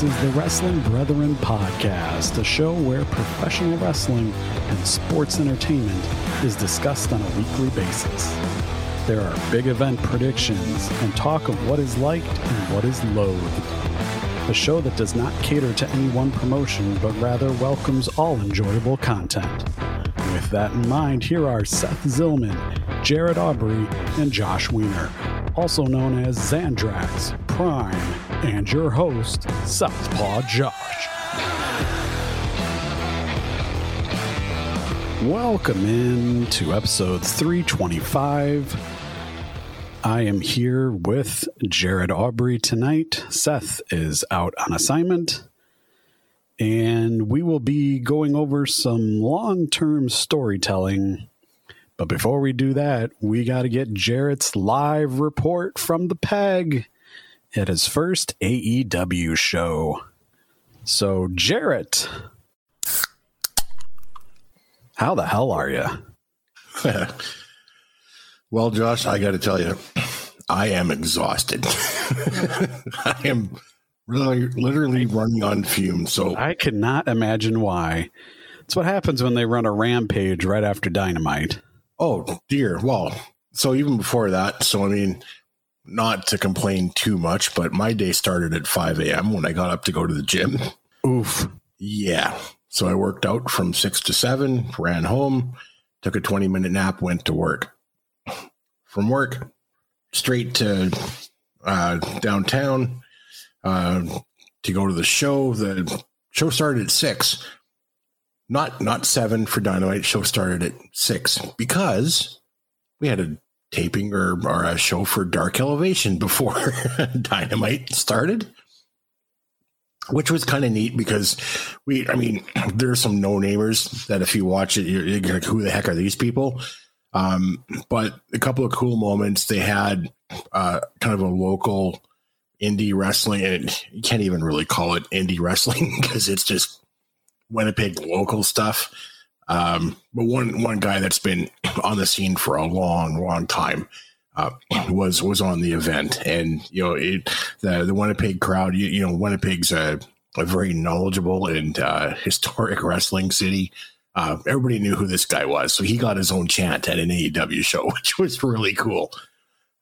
This is the Wrestling Brethren Podcast, a show where professional wrestling and sports entertainment is discussed on a weekly basis. There are big event predictions and talk of what is liked and what is loathed. A show that does not cater to any one promotion, but rather welcomes all enjoyable content. With that in mind, here are Seth Zillman, Jared Aubrey, and Josh Wiener, also known as Zandrax, Prime, and your host, Southpaw Josh. Welcome in to episode 325. I am here with Jared Aubrey tonight. Seth is out on assignment. And we will be going over some long-term storytelling. But before we do that, we got to get Jarrett's live report from the PEG at his first AEW show. So, Jarrett, how the hell are you? Well, Josh, I got to tell you, I am exhausted. I am literally running on fumes. So I cannot imagine why. It's what happens when they run a rampage right after Dynamite. Oh, dear. Well, so even before that, so I mean, not to complain too much, but my day started at 5 a.m. when I got up to go to the gym. Oof. Yeah. So I worked out from 6 to 7, ran home, took a 20-minute nap, went to work. From work, straight to downtown to go to the show. The show started at 6. Not 7 for Dynamite. Show started at 6 because we had a taping or a show for Dark Elevation before Dynamite started, which was kind of neat because there are some no-namers that if you watch it, you're like, who the heck are these people? But a couple of cool moments. They had kind of a local indie wrestling, and you can't even really call it indie wrestling because it's just Winnipeg local stuff, but one guy that's been on the scene for a long time was on the event, and you know, the Winnipeg crowd. You know, Winnipeg's a very knowledgeable and historic wrestling city. Everybody knew who this guy was, so he got his own chant at an AEW show, which was really cool.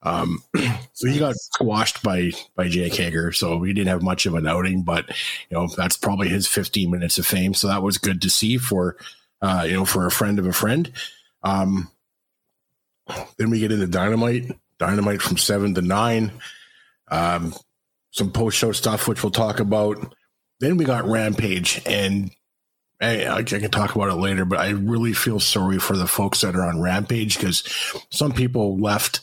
So he got squashed by Jake Hager, so he didn't have much of an outing, but you know, that's probably his 15 minutes of fame. So that was good to see for a friend of a friend. Then we get into Dynamite from 7 to 9, some post-show stuff, which we'll talk about. Then we got Rampage, and I can talk about it later, but I really feel sorry for the folks that are on Rampage because some people left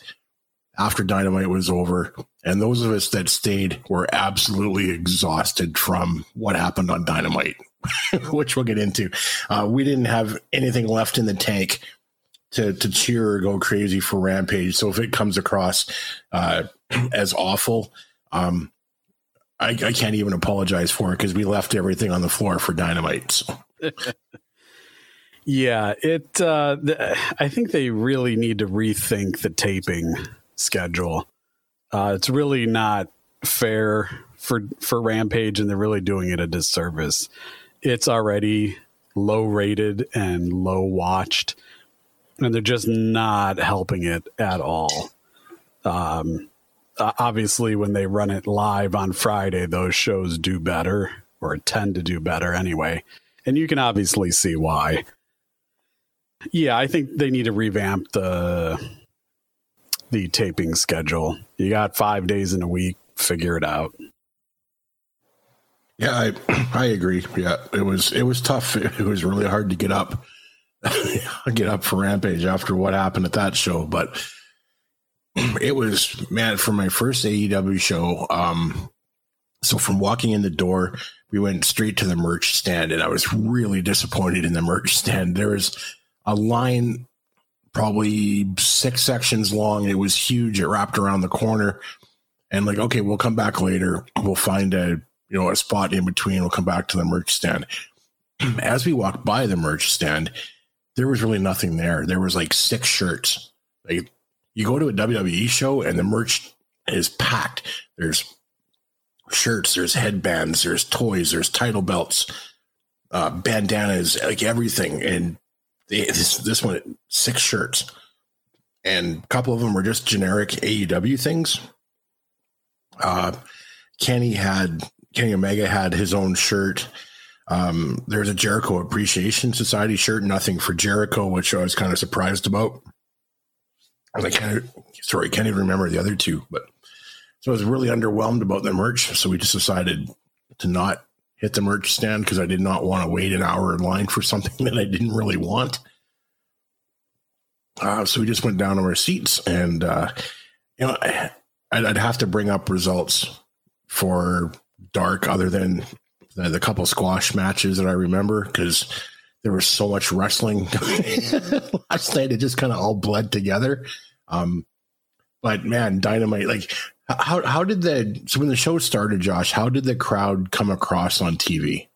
after Dynamite was over, and those of us that stayed were absolutely exhausted from what happened on Dynamite, which we'll get into. We didn't have anything left in the tank to cheer or go crazy for Rampage. So if it comes across as awful, I can't even apologize for it because we left everything on the floor for Dynamite. So. Yeah, I think they really need to rethink the taping schedule. It's really not fair for Rampage, and they're really doing it a disservice. It's already low rated and low watched, and they're just not helping it at all. Obviously, when they run it live on Friday, those shows do better, or tend to do better anyway, and you can obviously see why. Yeah, I think they need to revamp the taping schedule. You got 5 days in a week, figure it out. Yeah, I agree. Yeah, it was tough. It was really hard to get up for Rampage after what happened at that show, but it was, man, for my first AEW show. So from walking in the door, we went straight to the merch stand, and I was really disappointed in the merch stand. There was a line probably 6 sections long. It was huge. It wrapped around the corner, and like, okay, we'll come back later. We'll find a spot in between. We'll come back to the merch stand. As we walked by the merch stand, there was really nothing there. There was like 6 shirts. Like, you go to a WWE show and the merch is packed. There's shirts, there's headbands, there's toys, there's title belts, bandanas, like everything. And this one, 6 shirts, and a couple of them were just generic AEW things. Kenny Omega had his own shirt. There's a Jericho Appreciation Society shirt, nothing for Jericho, which I was kind of surprised about. And I can't even remember the other two, but so I was really underwhelmed about the merch. So we just decided to not hit the merch stand because I did not want to wait an hour in line for something that I didn't really want. So we just went down to our seats, and I'd have to bring up results for Dark other than the couple squash matches that I remember, because there was so much wrestling last night. It just kind of all bled together. But man, Dynamite, like how did when the show started, Josh, how did the crowd come across on TV?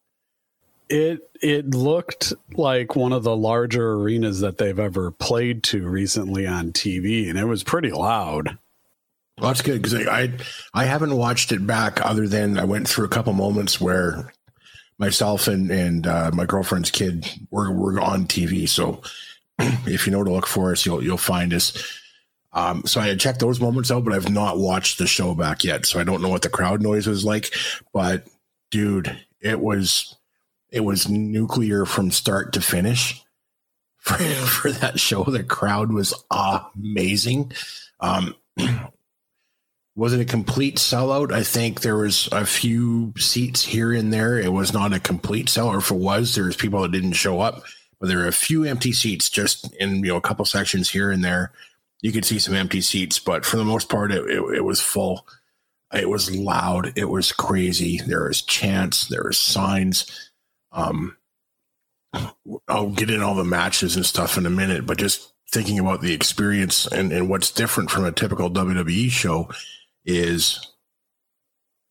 It looked like one of the larger arenas that they've ever played to recently on TV. And it was pretty loud. Well, that's good, because I haven't watched it back other than I went through a couple moments where myself and my girlfriend's kid were on TV. So if you know to look for us, you'll find us. So I had checked those moments out, but I've not watched the show back yet. So I don't know what the crowd noise was like. But dude, it was nuclear from start to finish for that show. The crowd was amazing. Was it a complete sellout? I think there was a few seats here and there. It was not a complete sellout. If it was, there's people that didn't show up, but there were a few empty seats just in a couple sections here and there. You could see some empty seats, but for the most part, it was full. It was loud. It was crazy. There was chants. There was signs. I'll get in all the matches and stuff in a minute, but just thinking about the experience and what's different from a typical WWE show is,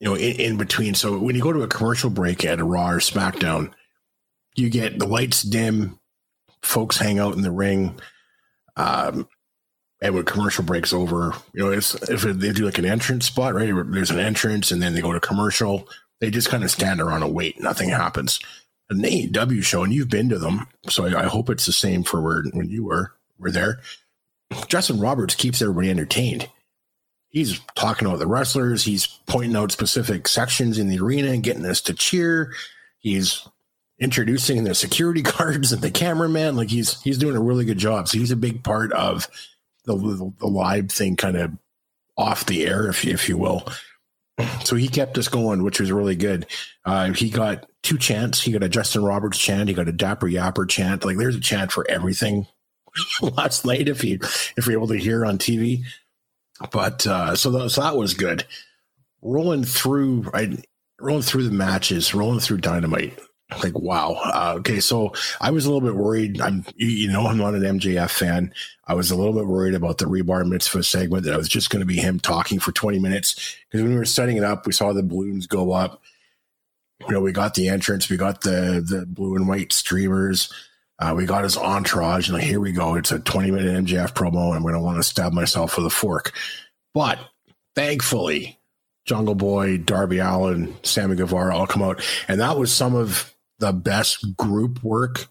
in between. So when you go to a commercial break at a Raw or SmackDown, you get the lights dim, folks hang out in the ring, and when commercial break's over, if they do like an entrance spot, right? There's an entrance, and then they go to commercial. They just kind of stand around and wait. Nothing happens. An AEW show, and you've been to them, so I hope it's the same for when you were there. Justin Roberts keeps everybody entertained. He's talking about the wrestlers. He's pointing out specific sections in the arena and getting us to cheer. He's introducing the security guards and the cameraman. Like he's doing a really good job. So he's a big part of the live thing, kind of off the air, if you will. So he kept us going, which was really good. He got 2 chants. He got a Justin Roberts chant. He got a Dapper Yapper chant. Like there's a chant for everything last night, if you're able to hear on TV. But so that was good. Rolling through the matches, rolling through Dynamite. Like, wow. Okay, so I was a little bit worried. I'm not an MJF fan. I was a little bit worried about the Rebar Mitzvah segment, that I was just going to be him talking for 20 minutes. Because when we were setting it up, we saw the balloons go up. We got the entrance. We got the blue and white streamers. We got his entourage, and here we go. It's a 20-minute MJF promo, and I'm going to want to stab myself with a fork. But thankfully, Jungle Boy, Darby Allin, Sammy Guevara all come out, and that was some of the best group work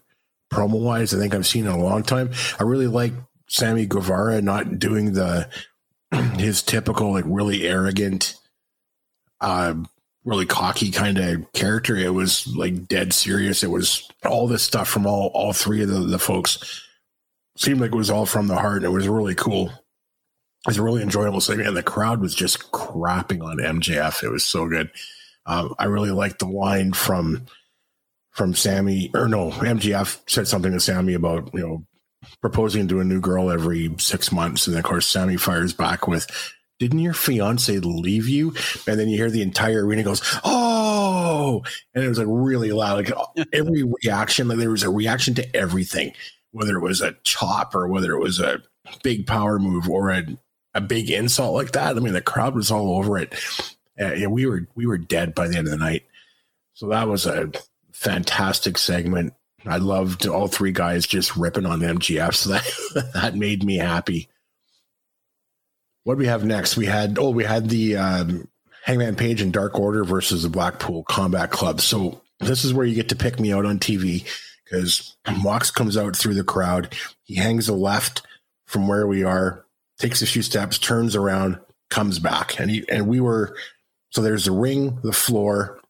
promo-wise I think I've seen in a long time. I really like Sammy Guevara not doing his typical, like, really arrogant, really cocky kind of character. It was like dead serious. It was all this stuff from all three of the folks. Seemed like it was all from the heart. It was really cool. It was a really enjoyable segment, and the crowd was just crapping on MJF. It was so good. I really liked the line from Sammy, MJF said something to Sammy about, proposing to a new girl every 6 months. And then, of course, Sammy fires back with, "Didn't your fiance leave you?" And then you hear the entire arena goes, "Oh!" And it was like really loud. Like every reaction, like there was a reaction to everything, whether it was a chop or whether it was a big power move or a big insult like that. I mean, the crowd was all over it. And we were dead by the end of the night. So that was a fantastic segment. I loved all 3 guys just ripping on MJF. So that made me happy. What do we have next? We had the Hangman Page and Dark Order versus the Blackpool Combat Club. So this is where you get to pick me out on TV, because Mox comes out through the crowd. He hangs a left from where we are, takes a few steps, turns around, comes back. So there's the ring, the floor,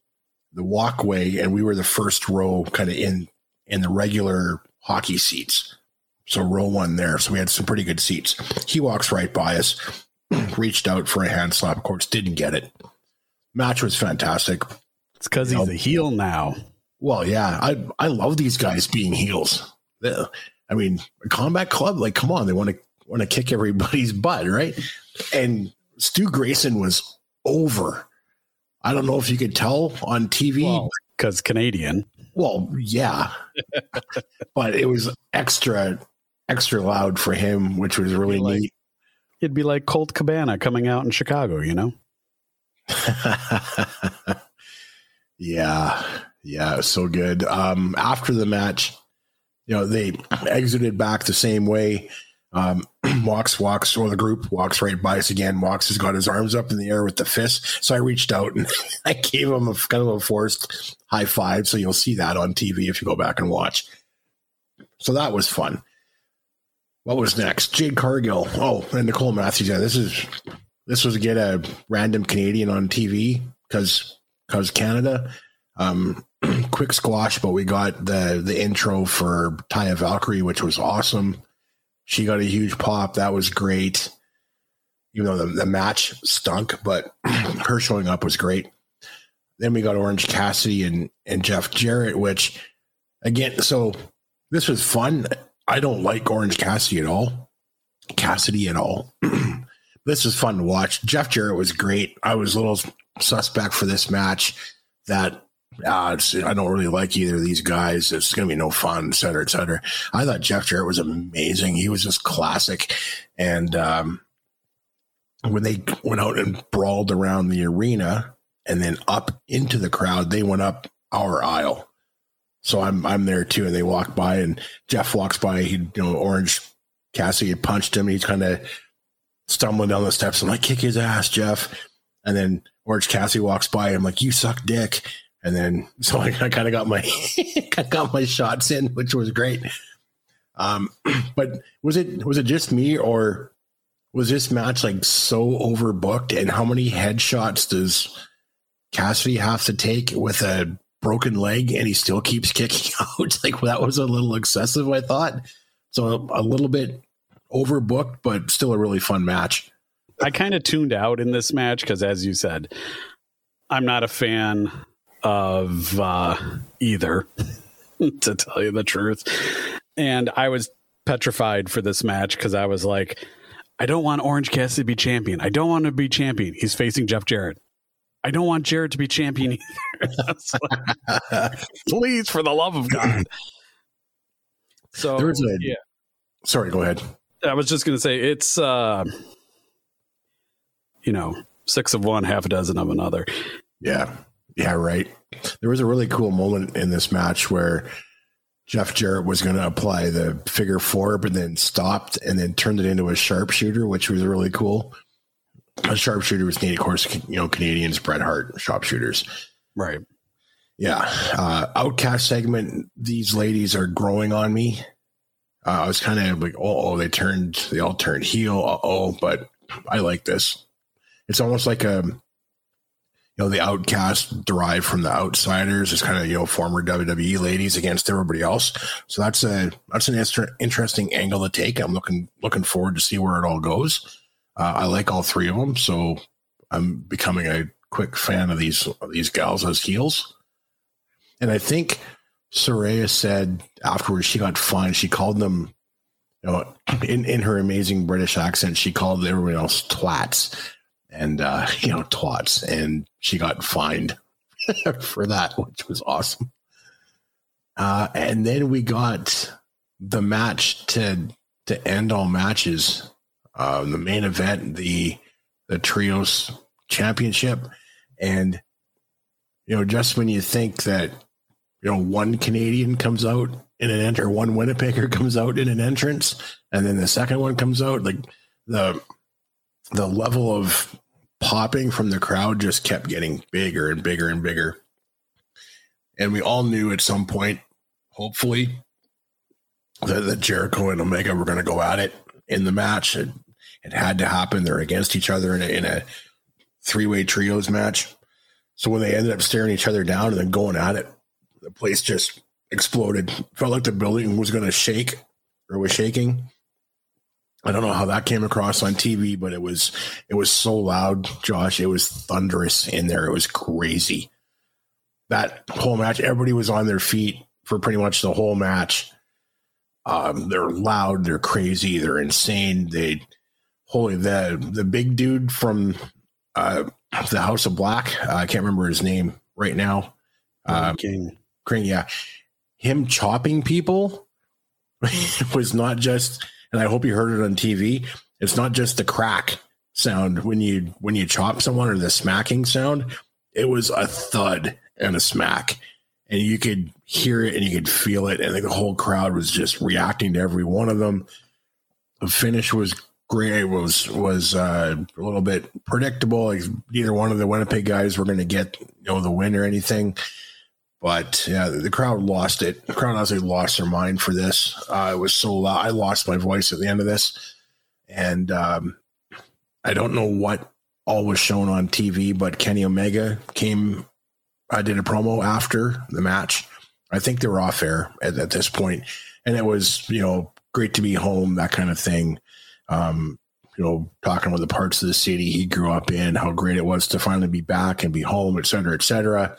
the walkway, and we were the first row kind of in the regular hockey seats. So row one there. So we had some pretty good seats. He walks right by us, reached out for a hand slap. Of course, didn't get it. Match was fantastic. It's because he's a heel now. Well, yeah, I love these guys being heels. I mean, a combat club, like, come on, they want to kick everybody's butt, right? And Stu Grayson was over. I don't know if you could tell on TV because Canadian. Well, yeah, but it was extra loud for him, which was really neat. It'd be like Colt Cabana coming out in Chicago, you know? Yeah, it was so good. After the match, they exited back the same way. The group walks right by us again. Mox has got his arms up in the air with the fist. So I reached out and I gave him a kind of a forced high five. So you'll see that on TV if you go back and watch. So that was fun. What was next? Jade Cargill. Oh, and Nicole Matthews. Yeah, this was get a random Canadian on TV because Canada. Quick squash, but we got the intro for Taya Valkyrie, which was awesome. She got a huge pop. That was great. Even though the match stunk, but her showing up was great. Then we got Orange Cassidy and Jeff Jarrett, which, again, so this was fun. I don't like Orange Cassidy at all. This was fun to watch. Jeff Jarrett was great. I was a little suspect for this match that I don't really like either of these guys. It's going to be no fun, et cetera, et cetera. I thought Jeff Jarrett was amazing. He was just classic. And when they went out and brawled around the arena and then up into the crowd, they went up our aisle. So I'm there too. And they walk by and Jeff walks by. Orange Cassidy had punched him. He's kind of stumbling down the steps. I'm like, kick his ass, Jeff. And then Orange Cassidy walks by. I'm like, you suck dick. And then, so I kind of got my shots in, which was great. But was it just me, or was this match like so overbooked? And how many headshots does Cassidy have to take with a broken leg, and he still keeps kicking out? Like, well, that was a little excessive, I thought. So a little bit overbooked, but still a really fun match. I kind of tuned out in this match because, as you said, I'm not a fan of either, to tell you the truth. And I was petrified for this match because I was like, I don't want Orange Cassidy to be champion. I don't want to be champion. He's facing Jeff Jarrett. I don't want Jarrett to be champion either. Like, please, for the love of God. So there was sorry, go ahead. I was just gonna say it's 6 of one, half a dozen of another. Yeah, right. There was a really cool moment in this match where Jeff Jarrett was going to apply the figure four, but then stopped and then turned it into a sharpshooter, which was really cool. A sharpshooter was needed. Of course, Canadians, Bret Hart, sharpshooters. Right. Yeah. Outcast segment. These ladies are growing on me. I was kind of like, they all turned heel. But I like this. It's almost like a, the outcast derived from the outsiders. It's kind of, former WWE ladies against everybody else. So that's an interesting angle to take. I'm looking forward to see where it all goes. I like all three of them. So I'm becoming a quick fan of these gals as heels. And I think Saraya said afterwards, she got fined. She called them, in her amazing British accent, she called everyone else twats. And, twats. And she got fined for that, which was awesome. And then we got the match to end all matches. The main event, the Trios Championship. And, just when you think that, one Canadian comes out in an entrance, or one Winnipegger comes out in an entrance, and then the second one comes out, like the level of popping from the crowd just kept getting bigger and bigger and bigger. And we all knew at some point, hopefully, that Jericho and Omega were going to go at it in the match. It had to happen. They're against each other in a three-way trios match. So when they ended up staring each other down and then going at it, the place just exploded. Felt like the building was going to shake or was shaking. I don't know how that came across on TV, but it was so loud, Josh. It was thunderous in there. It was crazy. That whole match, everybody was on their feet for pretty much the whole match. They're loud, they're crazy, they're insane. The big dude from the House of Black, I can't remember his name right now. King, yeah. Him chopping people was not just, and I hope you heard it on TV, it's not just the crack sound when you chop someone or the smacking sound. It was a thud and a smack, and you could hear it and you could feel it, and the whole crowd was just reacting to every one of them. The finish was great. It was a little bit predictable. Like neither one of the Winnipeg guys were going to get the win or anything, but yeah, the crowd lost it. The crowd honestly lost their mind for this. It was so loud. I lost my voice at the end of this, and I don't know what all was shown on TV, but Kenny Omega came. I did a promo after the match. I think they were off air at this point, and it was, great to be home, that kind of thing. Talking about the parts of the city he grew up in, how great it was to finally be back and be home, et cetera, et cetera.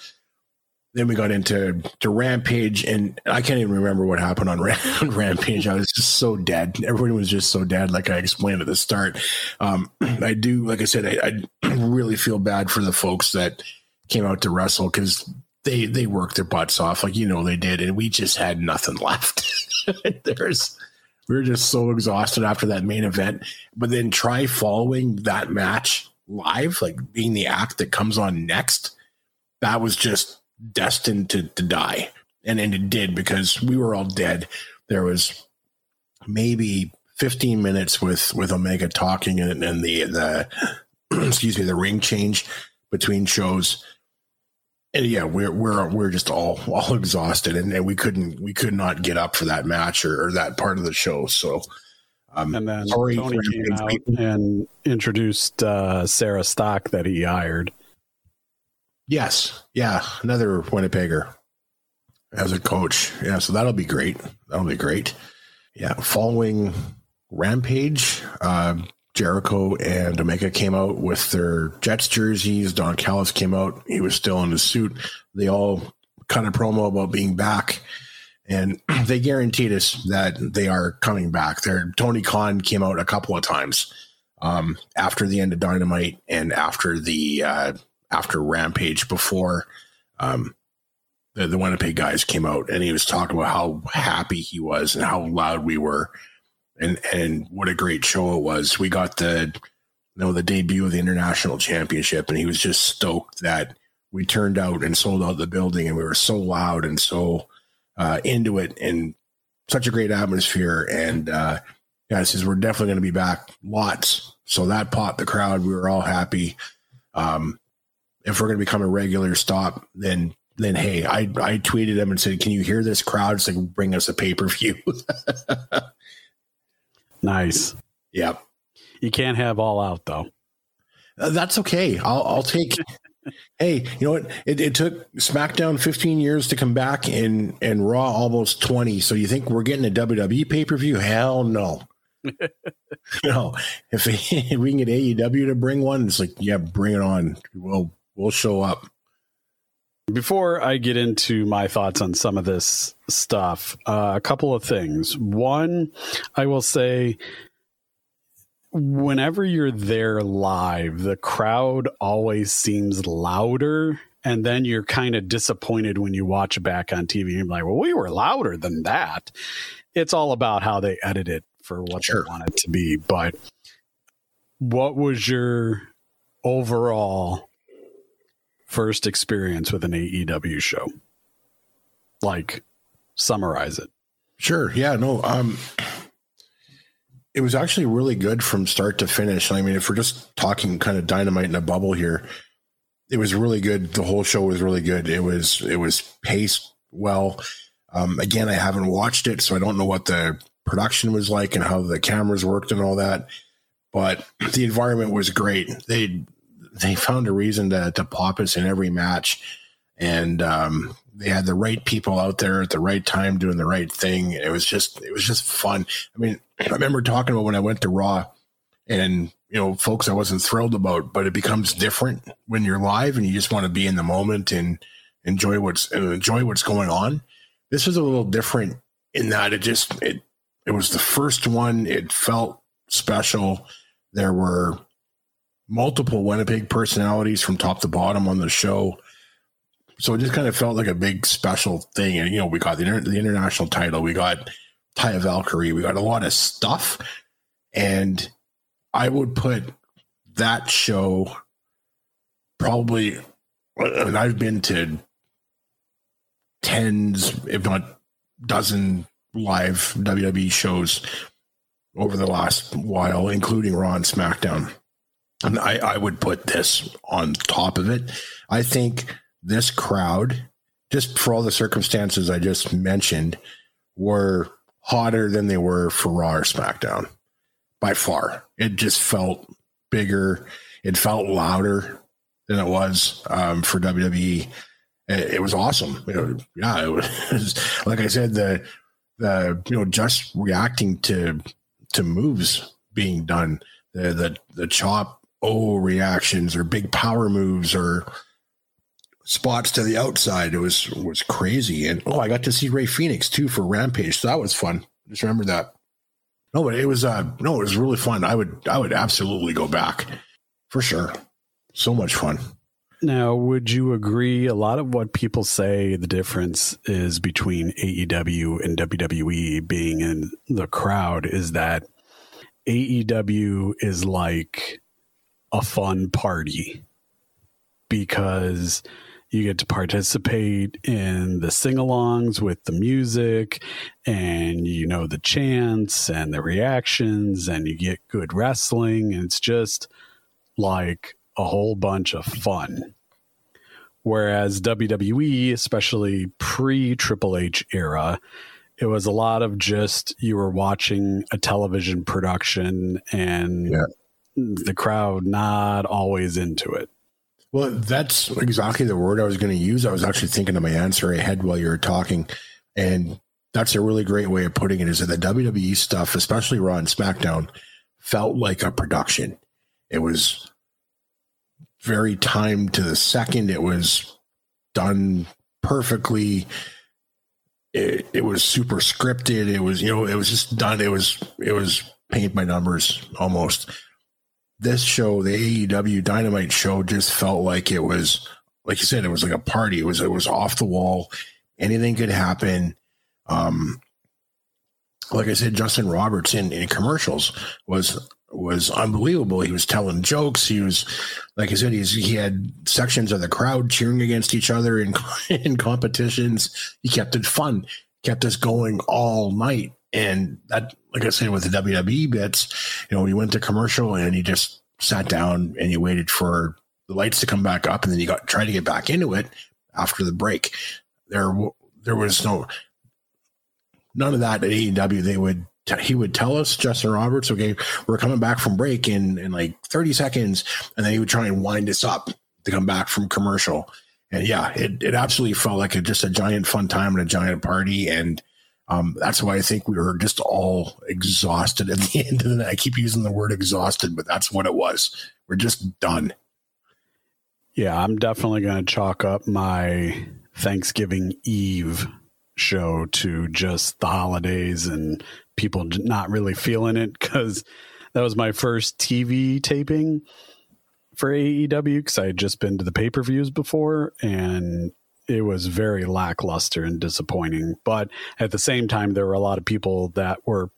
Then we got into Rampage, and I can't even remember what happened on Rampage. I was just so dead. Everyone was just so dead, like I explained at the start. I really feel bad for the folks that came out to wrestle, because they worked their butts off, like they did, and we just had nothing left. We were just so exhausted after that main event. But then try following that match live, like being the act that comes on next. That was just destined to die, and it did, because we were all dead. There was maybe 15 minutes with Omega talking and the excuse me, the ring change between shows. And yeah, we're just all exhausted, and we could not get up for that match or that part of the show. So, and then Tony came out and introduced Sarah Stock that he hired. Yes, yeah, another Winnipegger as a coach. Yeah, so that'll be great. Yeah, following Rampage, Jericho and Omega came out with their Jets jerseys. Don Callis came out. He was still in his suit. They all cut a promo about being back, and they guaranteed us that they are coming back. Tony Khan came out a couple of times after the end of Dynamite and after Rampage, before the Winnipeg guys came out, and he was talking about how happy he was and how loud we were. And what a great show it was. We got the debut of the International Championship, and he was just stoked that we turned out and sold out the building, and we were so loud and so into it, and such a great atmosphere. And yeah, he says we're definitely going to be back, lots. So that popped the crowd. We were all happy. If we're going to become a regular stop, then hey, I tweeted him and said, "Can you hear this crowd? It's like, bring us a pay-per-view." Nice. Yep. You can't have All Out, though. That's okay. I'll take. Hey, you know what? It took SmackDown 15 years to come back, and Raw almost 20. So you think we're getting a WWE pay-per-view? Hell no. No. If we can get AEW to bring one, it's like, yeah, bring it on. We'll show up. Before I get into my thoughts on some of this stuff, a couple of things. One, I will say, whenever you're there live, the crowd always seems louder, and then you're kind of disappointed when you watch back on TV. You're like, well, we were louder than that. It's all about how they edit it for what sure they want it to be. But what was your overall first experience with an AEW show? Like, summarize it. Sure. Yeah, no. It was actually really good from start to finish. I mean, if we're just talking kind of Dynamite in a bubble here, it was really good. The whole show was really good. It was paced well. Again, I haven't watched it, so I don't know what the production was like and how the cameras worked and all that. But the environment was great. They found a reason to pop us in every match. And they had the right people out there at the right time doing the right thing. It was just fun. I mean, I remember talking about when I went to Raw and, you know, folks I wasn't thrilled about, but it becomes different when you're live and you just want to be in the moment and enjoy what's going on. This was a little different in that it was the first one. It felt special. There were multiple Winnipeg personalities from top to bottom on the show. So it just kind of felt like a big special thing. And, you know, we got the international title. We got Taya Valkyrie. We got a lot of stuff. And I would put that show probably, and I've been to tens, if not dozen live WWE shows over the last while, including Raw and SmackDown. And I would put this on top of it. I think this crowd, just for all the circumstances I just mentioned, were hotter than they were for Raw or SmackDown by far. It just felt bigger. It felt louder than it was for WWE. It was awesome. Yeah, it was like I said, the just reacting to moves being done, the chop reactions or big power moves or spots to the outside. It was crazy. And I got to see Rey Fénix too for Rampage, so that was fun. Just remember that. No, but it was really fun. I would absolutely go back for sure. So much fun. Now, would you agree a lot of what people say the difference is between AEW and WWE being in the crowd is that AEW is like a fun party because you get to participate in the sing-alongs with the music and, you know, the chants and the reactions and you get good wrestling. And it's just like a whole bunch of fun. Whereas WWE, especially pre-Triple H era, it was a lot of just you were watching a television production and the crowd not always into it. Well, that's exactly the word I was going to use. I was actually thinking of my answer ahead while you were talking. And that's a really great way of putting it, is that the WWE stuff, especially Raw and SmackDown, felt like a production. It was very timed to the second. It was done perfectly. It was super scripted. It was, it was just done. It was paint by numbers almost. This show, the AEW Dynamite show, just felt like it was, like you said, it was like a party. It was off the wall. Anything could happen. Like I said, Justin Roberts in commercials was unbelievable. He was telling jokes. He was, like I said, he had sections of the crowd cheering against each other in competitions. He kept it fun, kept us going all night. And that, like I said, with the WWE bits, he went to commercial and he just sat down and he waited for the lights to come back up. And then he tried to get back into it after the break. There was none of that at AEW. He would tell us, Justin Roberts, okay, we're coming back from break in like 30 seconds. And then he would try and wind us up to come back from commercial. And yeah, it absolutely felt like just a giant fun time and a giant party. And that's why I think we were just all exhausted at the end of the night. I keep using the word exhausted, but that's what it was. We're just done. Yeah, I'm definitely going to chalk up my Thanksgiving Eve show to just the holidays and people not really feeling it, because that was my first TV taping for AEW, because I had just been to the pay-per-views before and it was very lackluster and disappointing. But at the same time, there were a lot of people that were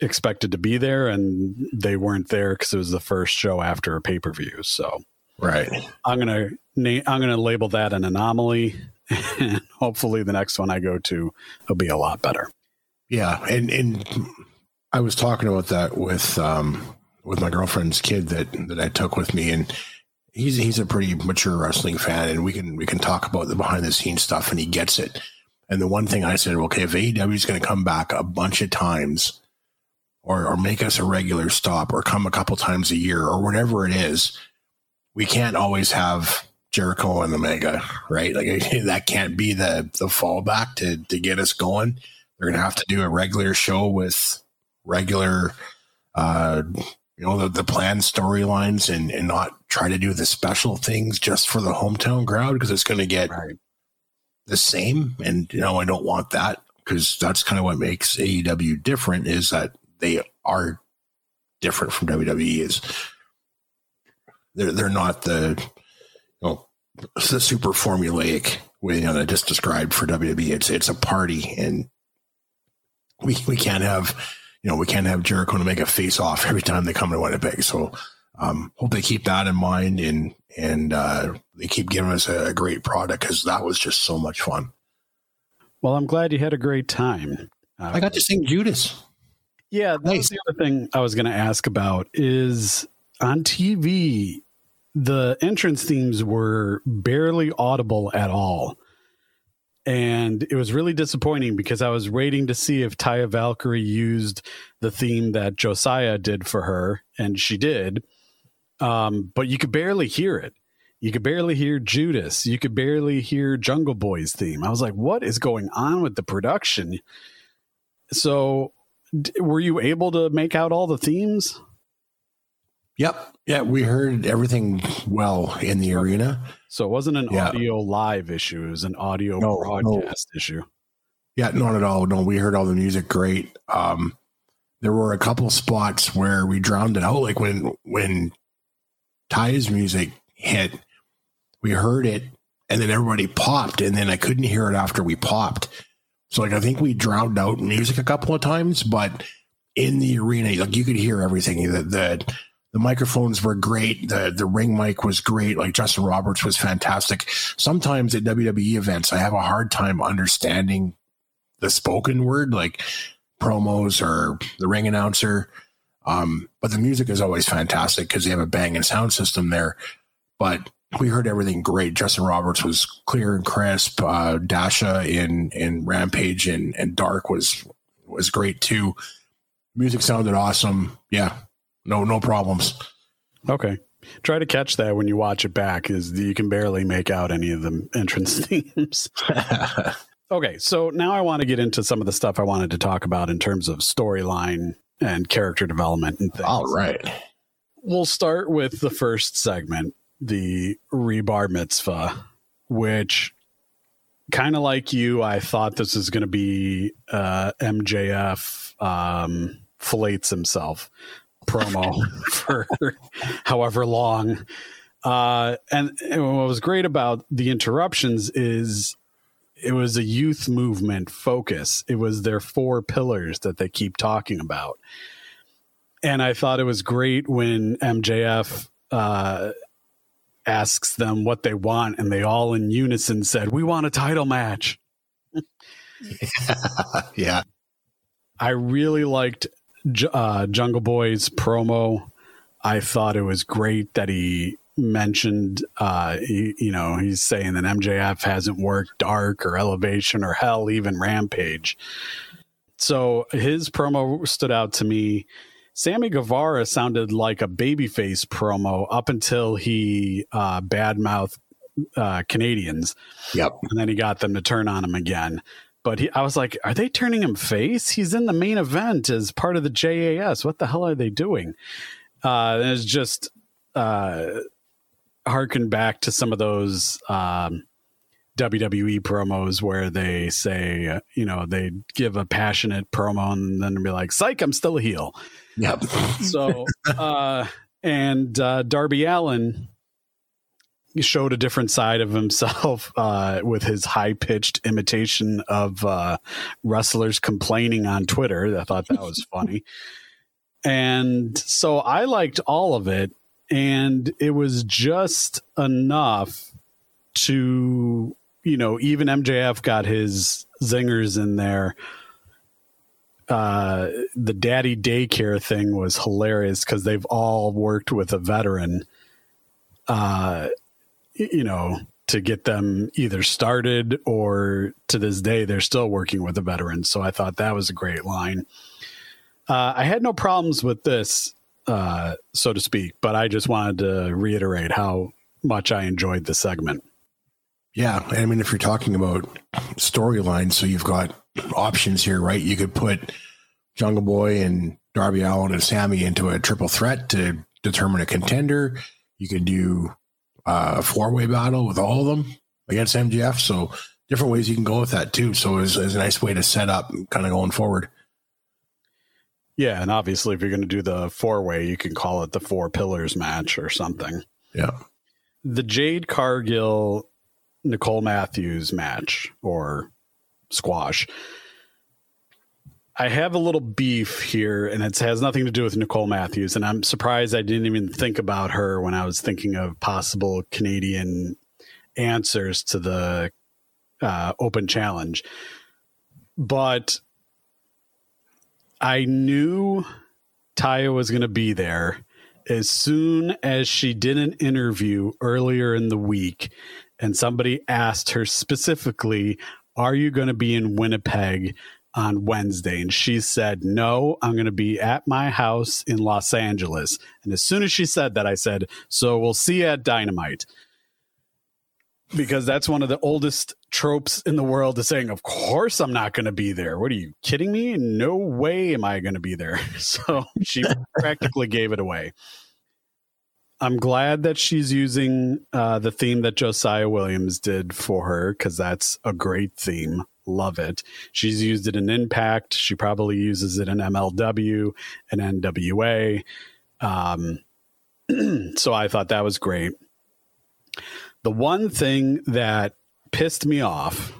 expected to be there and they weren't there because it was the first show after a pay-per-view. So right, I'm gonna label that an anomaly, and hopefully the next one I go to will be a lot better. Yeah, and I was talking about that with my girlfriend's kid that I took with me, and he's a pretty mature wrestling fan, and we can talk about the behind the scenes stuff, and he gets it. And the one thing I said, okay, if AEW is going to come back a bunch of times, or make us a regular stop, or come a couple times a year, or whatever it is, we can't always have Jericho and Omega, right? Like that can't be the fallback to get us going. They're going to have to do a regular show with regular, the planned storylines, and not try to do the special things just for the hometown crowd, because it's going to get the same. And, I don't want that, because that's kind of what makes AEW different, is that they are different from WWE. Is they're not the super formulaic way that I just described for WWE. It's a party, and we can't have Jericho and Omega face off every time they come to Winnipeg. So hope they keep that in mind, and they keep giving us a great product, because that was just so much fun. Well, I'm glad you had a great time. I got to sing Judas. Yeah, that was the other thing I was going to ask about is on TV, the entrance themes were barely audible at all. And it was really disappointing, because I was waiting to see if Taya Valkyrie used the theme that Josiah did for her, and she did. But you could barely hear it. You could barely hear Judas. You could barely hear Jungle Boy's theme. I was like, what is going on with the production? So were you able to make out all the themes? Yep. Yeah, we heard everything well in the arena. So it wasn't an audio live issue. It was an audio broadcast issue. Yeah, not at all. No, we heard all the music great. There were a couple spots where we drowned it out. Like when Ty's music hit, we heard it, and then everybody popped, and then I couldn't hear it after we popped. So I think we drowned out music a couple of times, but in the arena, you could hear everything. The microphones were great. The ring mic was great. Like Justin Roberts was fantastic. Sometimes at WWE events, I have a hard time understanding the spoken word, like promos or the ring announcer. But the music is always fantastic, because they have a banging sound system there. But we heard everything great. Justin Roberts was clear and crisp. Dasha in Rampage and Dark was great too. Music sounded awesome. Yeah, no problems. Okay, try to catch that when you watch it back. Is you can barely make out any of the entrance themes. Okay, so now I want to get into some of the stuff I wanted to talk about in terms of storyline and character development and things. All right, we'll start with the first segment. The rebar mitzvah, which kind of like you, I thought this is going to be MJF fillets himself promo for however long. And what was great about the interruptions is it was a youth movement focus. It was their 4 pillars that they keep talking about. And I thought it was great when MJF, asks them what they want, and they all in unison said, "We want a title match." Yeah. I really liked Jungle Boy's promo. I thought it was great that he mentioned, he's saying that MJF hasn't worked Dark or Elevation or hell, even Rampage. So his promo stood out to me. Sammy Guevara sounded like a babyface promo up until he badmouthed Canadians. Yep. And then he got them to turn on him again. But I was like, are they turning him face? He's in the main event as part of the JAS. What the hell are they doing? And it's just harkened back to some of those WWE promos where they say, they give a passionate promo and then be like, psych, I'm still a heel. Yep. So, and Darby Allin showed a different side of himself with his high-pitched imitation of wrestlers complaining on Twitter. I thought that was funny. And so I liked all of it, and it was just enough to, even MJF got his zingers in there. the daddy daycare thing was hilarious because they've all worked with a veteran, you know, to get them either started or to this day, they're still working with a veteran. So I thought that was a great line. I had no problems with this, so to speak, but I just wanted to reiterate how much I enjoyed the segment. Yeah. I mean, if you're talking about storylines, so you've got options here, right? You could put Jungle Boy and Darby Allin and Sammy into a triple threat to determine a contender. You could do a four-way battle with all of them against MJF. So different ways you can go with that too. So it's a nice way to set up kind of going forward. Yeah. And obviously if you're going to do the four-way, you can call it the Four Pillars match or something. Yeah. The Jade Cargill, Nicole Matthews match or squash. I have a little beef here, and it has nothing to do with Nicole Matthews, and I'm surprised I didn't even think about her when I was thinking of possible Canadian answers to the open challenge. But I knew Taya was going to be there as soon as she did an interview earlier in the week, and somebody asked her specifically, are you going to be in Winnipeg on Wednesday? And she said, no, I'm going to be at my house in Los Angeles. And as soon as she said that, I said, so we'll see you at Dynamite. Because that's one of the oldest tropes in the world is saying, of course I'm not going to be there. What are you kidding me? No way am I going to be there. So she practically gave it away. I'm glad that she's using the theme that Josiah Williams did for her, because that's a great theme. Love it. She's used it in Impact. She probably uses it in MLW and NWA. So I thought that was great. The one thing that pissed me off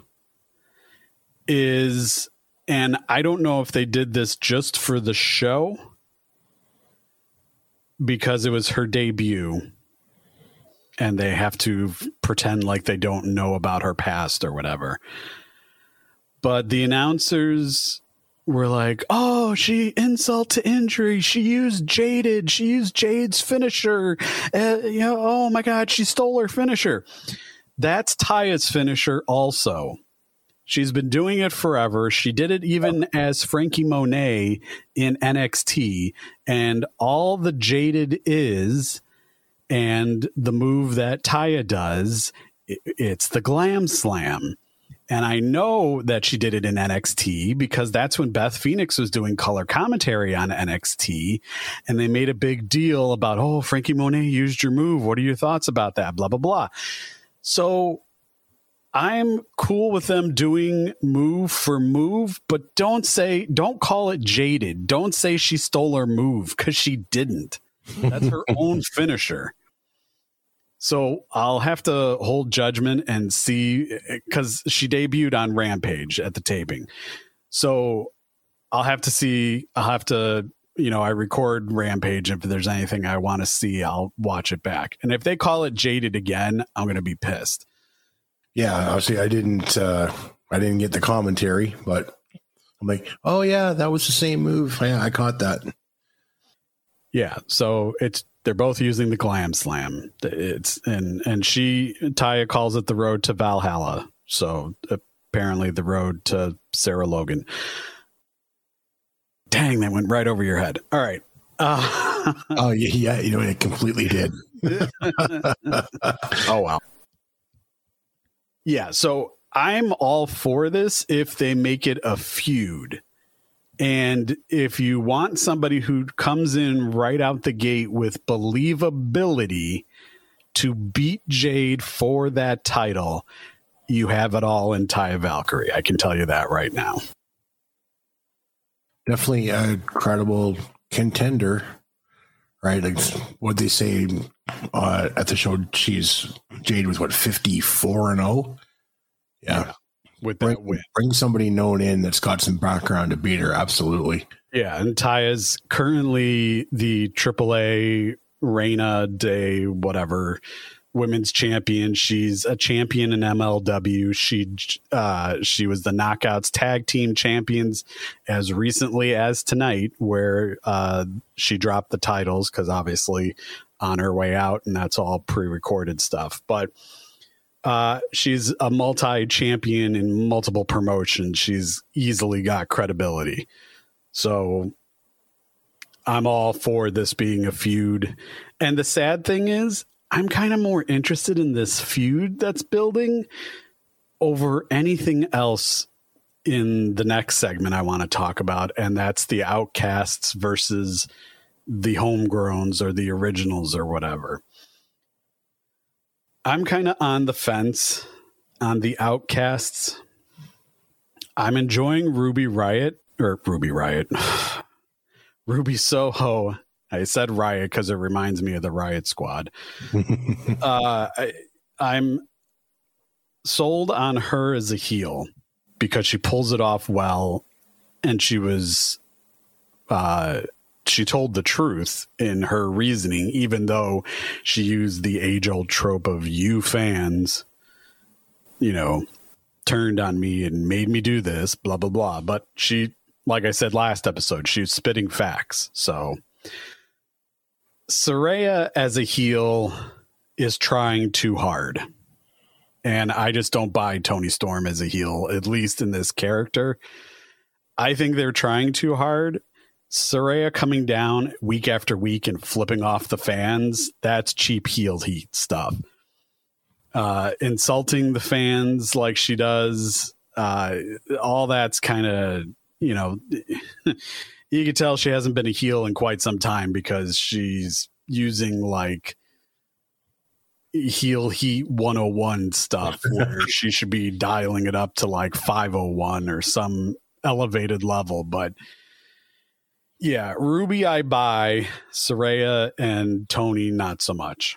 is, and I don't know if they did this just for the show, because it was her debut and they have to pretend like they don't know about her past or whatever. But the announcers were like, oh, she insult to injury. She used Jaded. She used Jade's finisher. You know, oh my God, she stole her finisher. That's Taya's finisher also. She's been doing it forever. She did it even as Frankie Monet in NXT, and all the Jaded is, and the move that Taya does, it's the Glam Slam. And I know that she did it in NXT because that's when Beth Phoenix was doing color commentary on NXT, and they made a big deal about, oh, Frankie Monet used your move. What are your thoughts about that? Blah, blah, blah. So I'm cool with them doing move for move, but don't call it Jaded. Don't say she stole her move, because she didn't. That's her own finisher. So I'll have to hold judgment and see, because she debuted on Rampage at the taping. So I'll have to see. I'll have to, you know, I record Rampage. If there's anything I want to see, I'll watch it back. And if they call it Jaded again, I'm going to be pissed. Yeah, obviously I didn't get the commentary, but I'm like, oh yeah, that was the same move. Yeah, I caught that. Yeah, so they're both using the Glam Slam. And Taya calls it the road to Valhalla. So apparently the road to Sarah Logan. Dang, that went right over your head. All right. Oh yeah, you know, it completely did. Oh wow. Yeah, so I'm all for this if they make it a feud. And if you want somebody who comes in right out the gate with believability to beat Jade for that title, you have it all in Taya Valkyrie. I can tell you that right now. Definitely a credible contender, right? Like what they say at the show, Jade was 54-0. Yeah. With that bring somebody known in that's got some background to beat her. Absolutely. Yeah. And Taya's currently the AAA Reina de whatever women's champion. She's a champion in MLW. She was the Knockouts tag team champions as recently as tonight, where she dropped the titles because obviously on her way out, and that's all pre-recorded stuff. But she's a multi-champion in multiple promotions. She's easily got credibility. So I'm all for this being a feud. And the sad thing is, I'm kind of more interested in this feud that's building over anything else in the next segment I want to talk about. And that's the Outcasts versus the Homegrowns or the Originals or whatever. I'm kind of on the fence on the Outcasts. I'm enjoying Ruby Soho. I said Riot because it reminds me of the Riot Squad. I'm sold on her as a heel because she pulls it off well, and she told the truth in her reasoning, even though she used the age-old trope of you fans, you know, turned on me and made me do this, blah, blah, blah. But she, like I said last episode, she was spitting facts. So Saraya as a heel is trying too hard. And I just don't buy Toni Storm as a heel, at least in this character. I think they're trying too hard. Saraya coming down week after week and flipping off the fans, that's cheap heel heat stuff. Insulting the fans like she does, all that's kind of, you know, you can tell she hasn't been a heel in quite some time because she's using like heel heat 101 stuff where she should be dialing it up to like 501 or some elevated level. But yeah, Ruby I buy, Saraya and Toni not so much.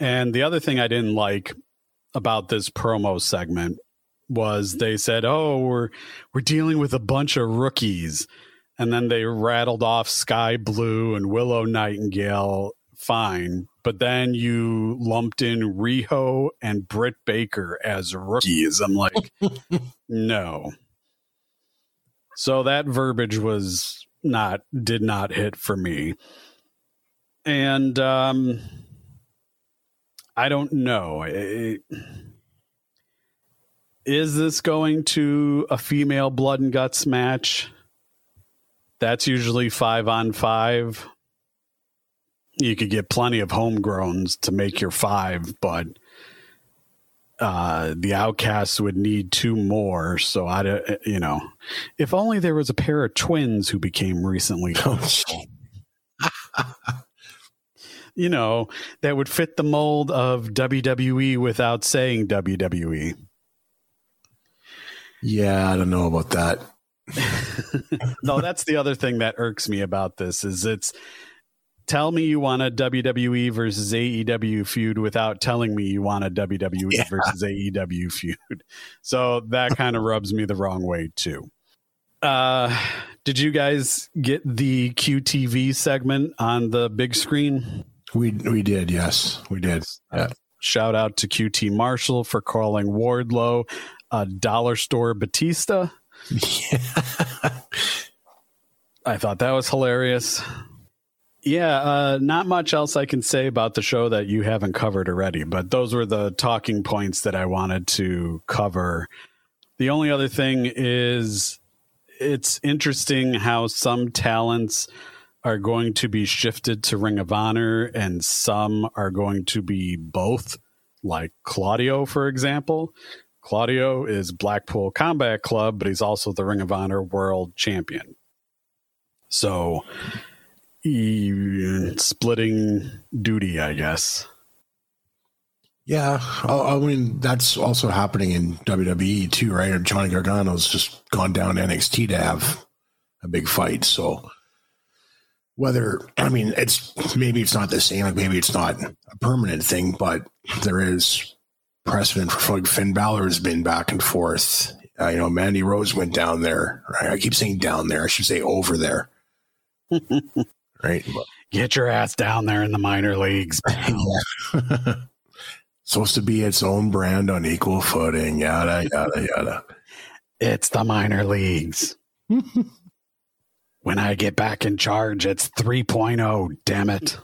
And the other thing I didn't like about this promo segment was they said, oh, we're dealing with a bunch of rookies. And then they rattled off Sky Blue and Willow Nightingale. Fine. But then you lumped in Riho and Britt Baker as rookies. I'm like, no. So that verbiage did not hit for me. And I don't know. Is this going to a female blood and guts match? That's usually 5-on-5. You could get plenty of homegrowns to make your 5, but the Outcasts would need 2 more. So if only there was a pair of twins who became recently you know, that would fit the mold of WWE without saying WWE. Yeah, I don't know about that. No, that's the other thing that irks me about this is tell me you want a WWE versus AEW feud without telling me you want a WWE versus AEW feud. So that kind of rubs me the wrong way too. Did you guys get the QTV segment on the big screen? We did. Yes, we did. Yeah. Shout out to QT Marshall for calling Wardlow a dollar store Batista. Yeah. I thought that was hilarious. Yeah, not much else I can say about the show that you haven't covered already, but those were the talking points that I wanted to cover. The only other thing is it's interesting how some talents are going to be shifted to Ring of Honor and some are going to be both, like Claudio, for example. Claudio is Blackpool Combat Club, but he's also the Ring of Honor World Champion. So splitting duty, I guess. Yeah, I mean, that's also happening in WWE too, right? Johnny Gargano's just gone down to NXT to have a big fight. So it's not the same, like maybe it's not a permanent thing, but there is precedent for like Finn Balor has been back and forth. You know, Mandy Rose went down there. Right? I keep saying down there. I should say over there. Right. get your ass down there in the minor leagues. Supposed to be its own brand on equal footing. Yada, yada, yada. It's the minor leagues. When I get back in charge, it's 3.0. Damn it.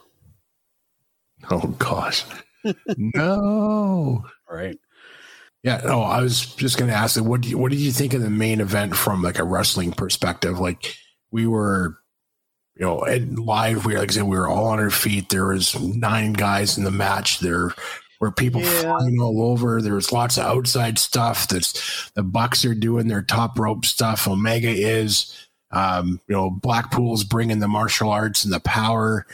Oh, gosh. No. Right. Yeah. No, I was just going to ask, what did you think of the main event from like a wrestling perspective? Like we were, you know, live, we were, like I said, we were all on our feet. There was 9 guys in the match. There were people flying all over. There was lots of outside stuff. That's the Bucks are doing their top rope stuff. Omega is, you know, Blackpool's bringing the martial arts and the power,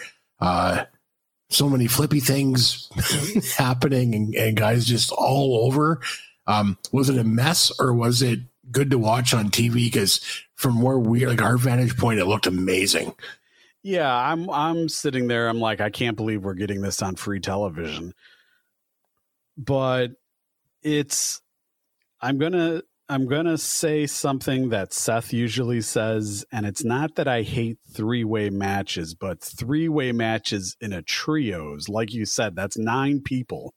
so many flippy things happening and guys just all over. Was it a mess or was it good to watch on TV? Because from where we like our vantage point, it looked amazing. Yeah, I'm sitting there. I'm like, I can't believe we're getting this on free television. But it's I'm gonna say something that Seth usually says, and it's not that I hate three-way matches, but three-way matches in a trios, like you said, that's 9 people.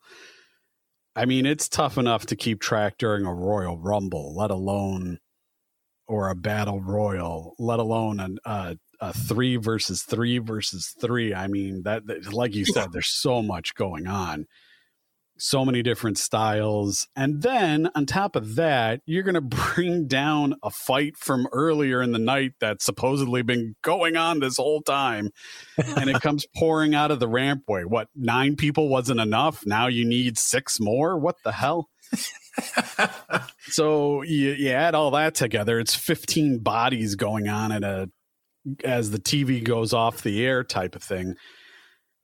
I mean, it's tough enough to keep track during a Royal Rumble, let alone, or a Battle Royal, let alone a 3 versus 3 versus 3. I mean, that like you said, there's so much going on. So many different styles. And then on top of that, you're going to bring down a fight from earlier in the night that's supposedly been going on this whole time. And it comes pouring out of the rampway. What, 9 people wasn't enough? Now you need 6 more? What the hell? So you add all that together. It's 15 bodies going on at as the TV goes off the air type of thing.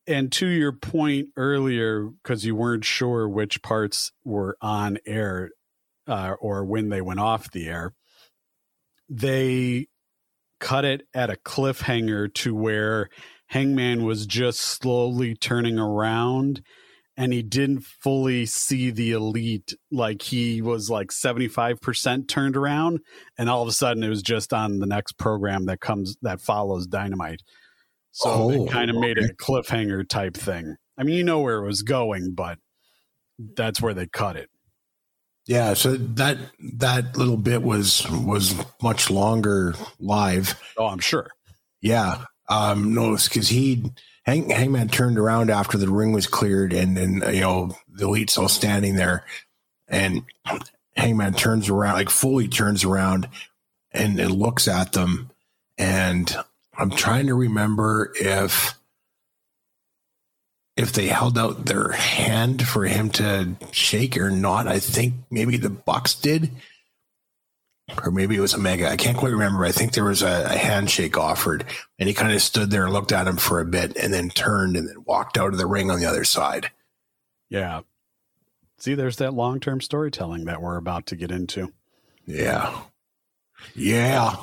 And to your point earlier, because you weren't sure which parts were on air or when they went off the air, they cut it at a cliffhanger to where Hangman was just slowly turning around and he didn't fully see the Elite. Like he was like 75% turned around and all of a sudden it was just on the next program that follows Dynamite. So it kind of made it a cliffhanger type thing. I mean, you know where it was going, but that's where they cut it. Yeah, so that little bit was much longer live. Oh, I'm sure. Yeah. No, it's because Hangman turned around after the ring was cleared and then, you know, the Elite's all standing there and Hangman turns around, like fully turns around and looks at them and I'm trying to remember if they held out their hand for him to shake or not. I think maybe the Bucks did, or maybe it was Omega. I can't quite remember. I think there was a handshake offered, and he kind of stood there and looked at him for a bit, and then turned and then walked out of the ring on the other side. Yeah. See, there's that long-term storytelling that we're about to get into. Yeah. Yeah.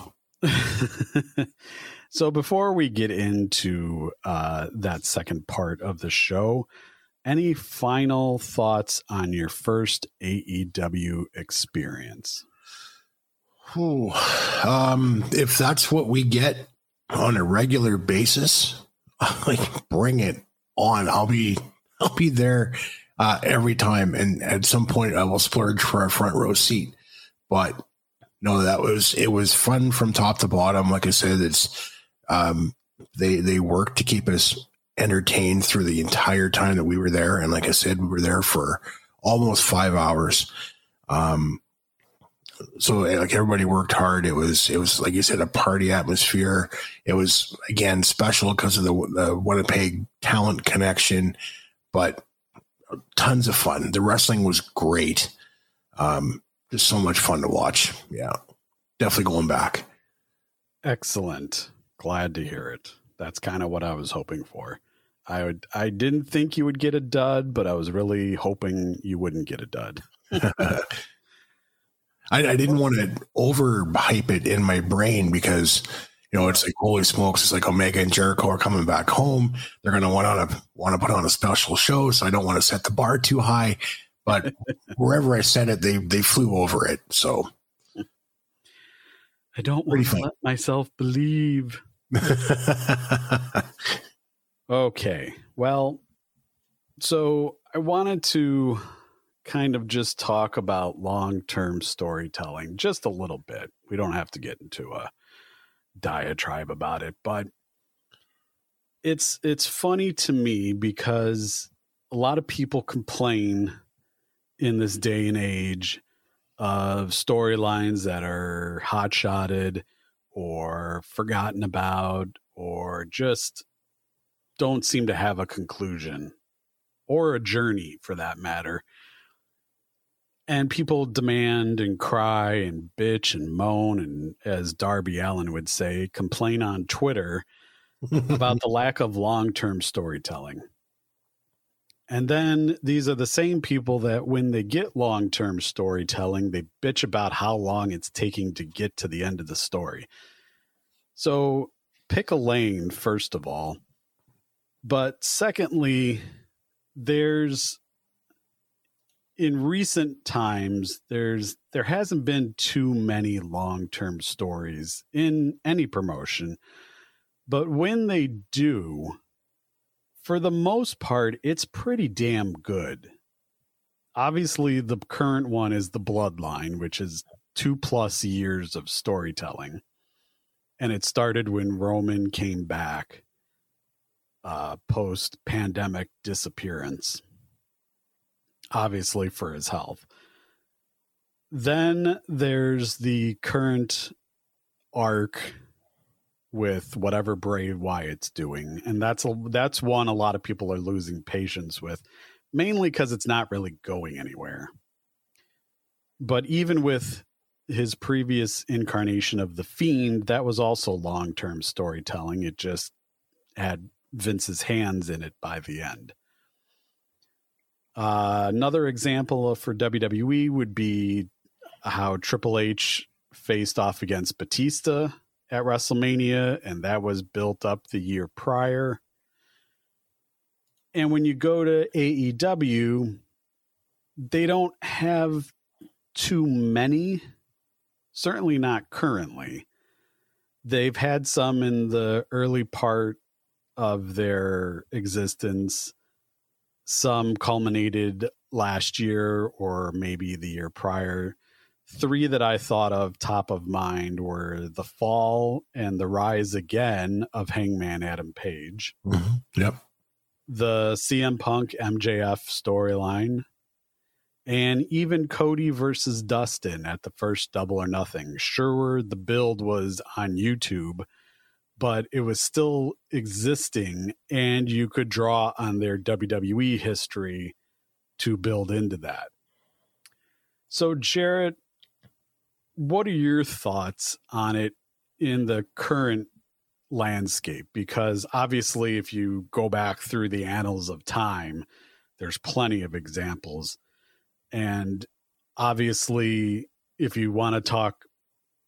So before we get into that second part of the show, any final thoughts on your first AEW experience? If that's what we get on a regular basis, like bring it on. I'll be there every time, and at some point I will splurge for a front row seat. But no, it was fun from top to bottom. Like I said, it's. They worked to keep us entertained through the entire time that we were there. And like I said, we were there for almost 5 hours. So like everybody worked hard. It was like you said, a party atmosphere. It was again, special because of the Winnipeg talent connection, but tons of fun. The wrestling was great. Just so much fun to watch. Yeah. Definitely going back. Excellent. Glad to hear it. That's kind of what I was hoping for. I didn't think you would get a dud, but I was really hoping you wouldn't get a dud. I didn't want to overhype it in my brain because, you know, it's like, holy smokes. It's like Omega and Jericho are coming back home. They're going to want to put on a special show. So I don't want to set the bar too high, but wherever I set it, they flew over it. So I don't want to let myself believe. Okay. Well, so I wanted to kind of just talk about long-term storytelling just a little bit. We don't have to get into a diatribe about it, but it's funny to me because a lot of people complain in this day and age of storylines that are hot-shotted or forgotten about or just don't seem to have a conclusion or a journey for that matter. And people demand and cry and bitch and moan and, as Darby Allin would say, complain on Twitter about the lack of long-term storytelling. And then these are the same people that when they get long-term storytelling, they bitch about how long it's taking to get to the end of the story. So pick a lane, first of all. But secondly, in recent times, there hasn't been too many long-term stories in any promotion, but when they do, for the most part, it's pretty damn good. Obviously, the current one is the Bloodline, which is 2+ years of storytelling, and it started when Roman came back post-pandemic disappearance. Obviously for his health. Then there's the current arc with whatever Bray Wyatt's doing. And that's one a lot of people are losing patience with, mainly because it's not really going anywhere. But even with his previous incarnation of The Fiend, that was also long-term storytelling. It just had Vince's hands in it by the end. Another example for WWE would be how Triple H faced off against Batista at WrestleMania, and that was built up the year prior. And when you go to AEW, they don't have too many, certainly not currently. They've had some in the early part of their existence. Some culminated last year or maybe the year prior. Three that I thought of top of mind were the fall and the rise again of Hangman Page. Mm-hmm. Yep. The CM Punk MJF storyline. And even Cody versus Dustin at the first Double or Nothing. Sure, the build was on YouTube, but it was still existing, and you could draw on their WWE history to build into that. So, Jarrett, what are your thoughts on it in the current landscape? Because obviously, if you go back through the annals of time, there's plenty of examples. And obviously, if you want to talk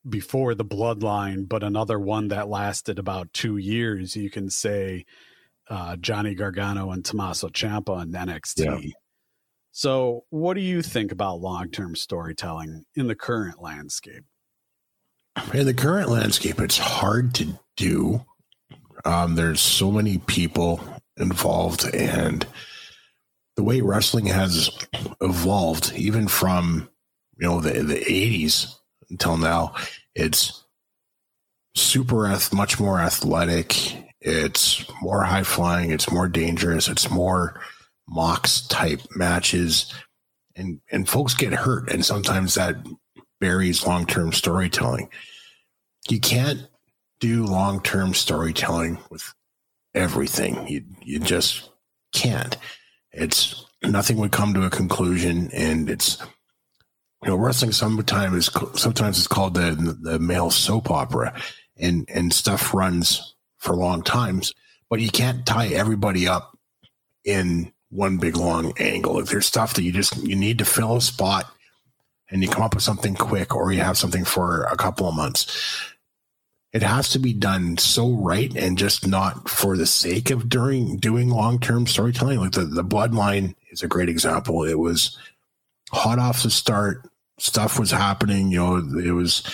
before the Bloodline, but another one that lasted about 2 years, you can say Johnny Gargano and Tommaso Ciampa and NXT. Yeah. So what do you think about long-term storytelling in the current landscape? In the current landscape, it's hard to do. There's so many people involved, and the way wrestling has evolved, even from, you know, the 80s, until now, it's much more athletic. It's more high flying. It's more dangerous. It's more Mox type matches, and folks get hurt. And sometimes that buries long-term storytelling. You can't do long-term storytelling with everything. You just can't. It's nothing would come to a conclusion, and it's, you know, wrestling sometimes is called the male soap opera, and stuff runs for long times, but you can't tie everybody up in one big long angle. If there's stuff that you need to fill a spot, and you come up with something quick, or you have something for a couple of months, it has to be done so right, and just not for the sake of doing long-term storytelling. Like the Bloodline is a great example. It was hot off the start, stuff was happening. You know, it was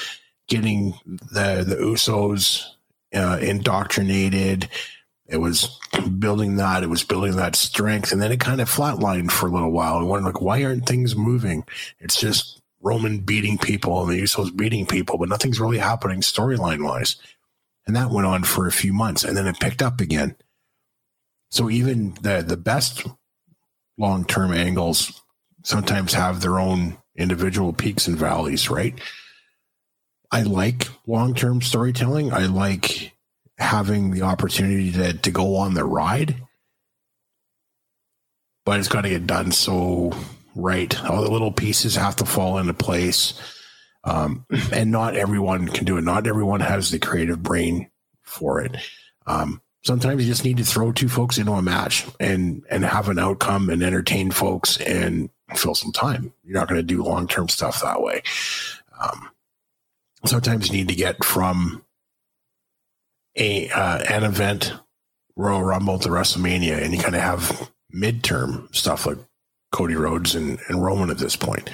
getting the Usos indoctrinated. It was building that. It was building that strength. And then it kind of flatlined for a little while. I wondered, like, why aren't things moving? It's just Roman beating people and the Usos beating people, but nothing's really happening storyline-wise. And that went on for a few months, and then it picked up again. So even the best long-term angles sometimes have their own individual peaks and valleys, right? I like long-term storytelling. I like having the opportunity to go on the ride, but it's got to get done so right. All the little pieces have to fall into place, and not everyone can do it. Not everyone has the creative brain for it. Sometimes you just need to throw two folks into a match and have an outcome and entertain folks and fill some time. You're not going to do long-term stuff that way. Sometimes you need to get from an event, Royal Rumble to WrestleMania, and you kind of have midterm stuff like Cody Rhodes and Roman at this point.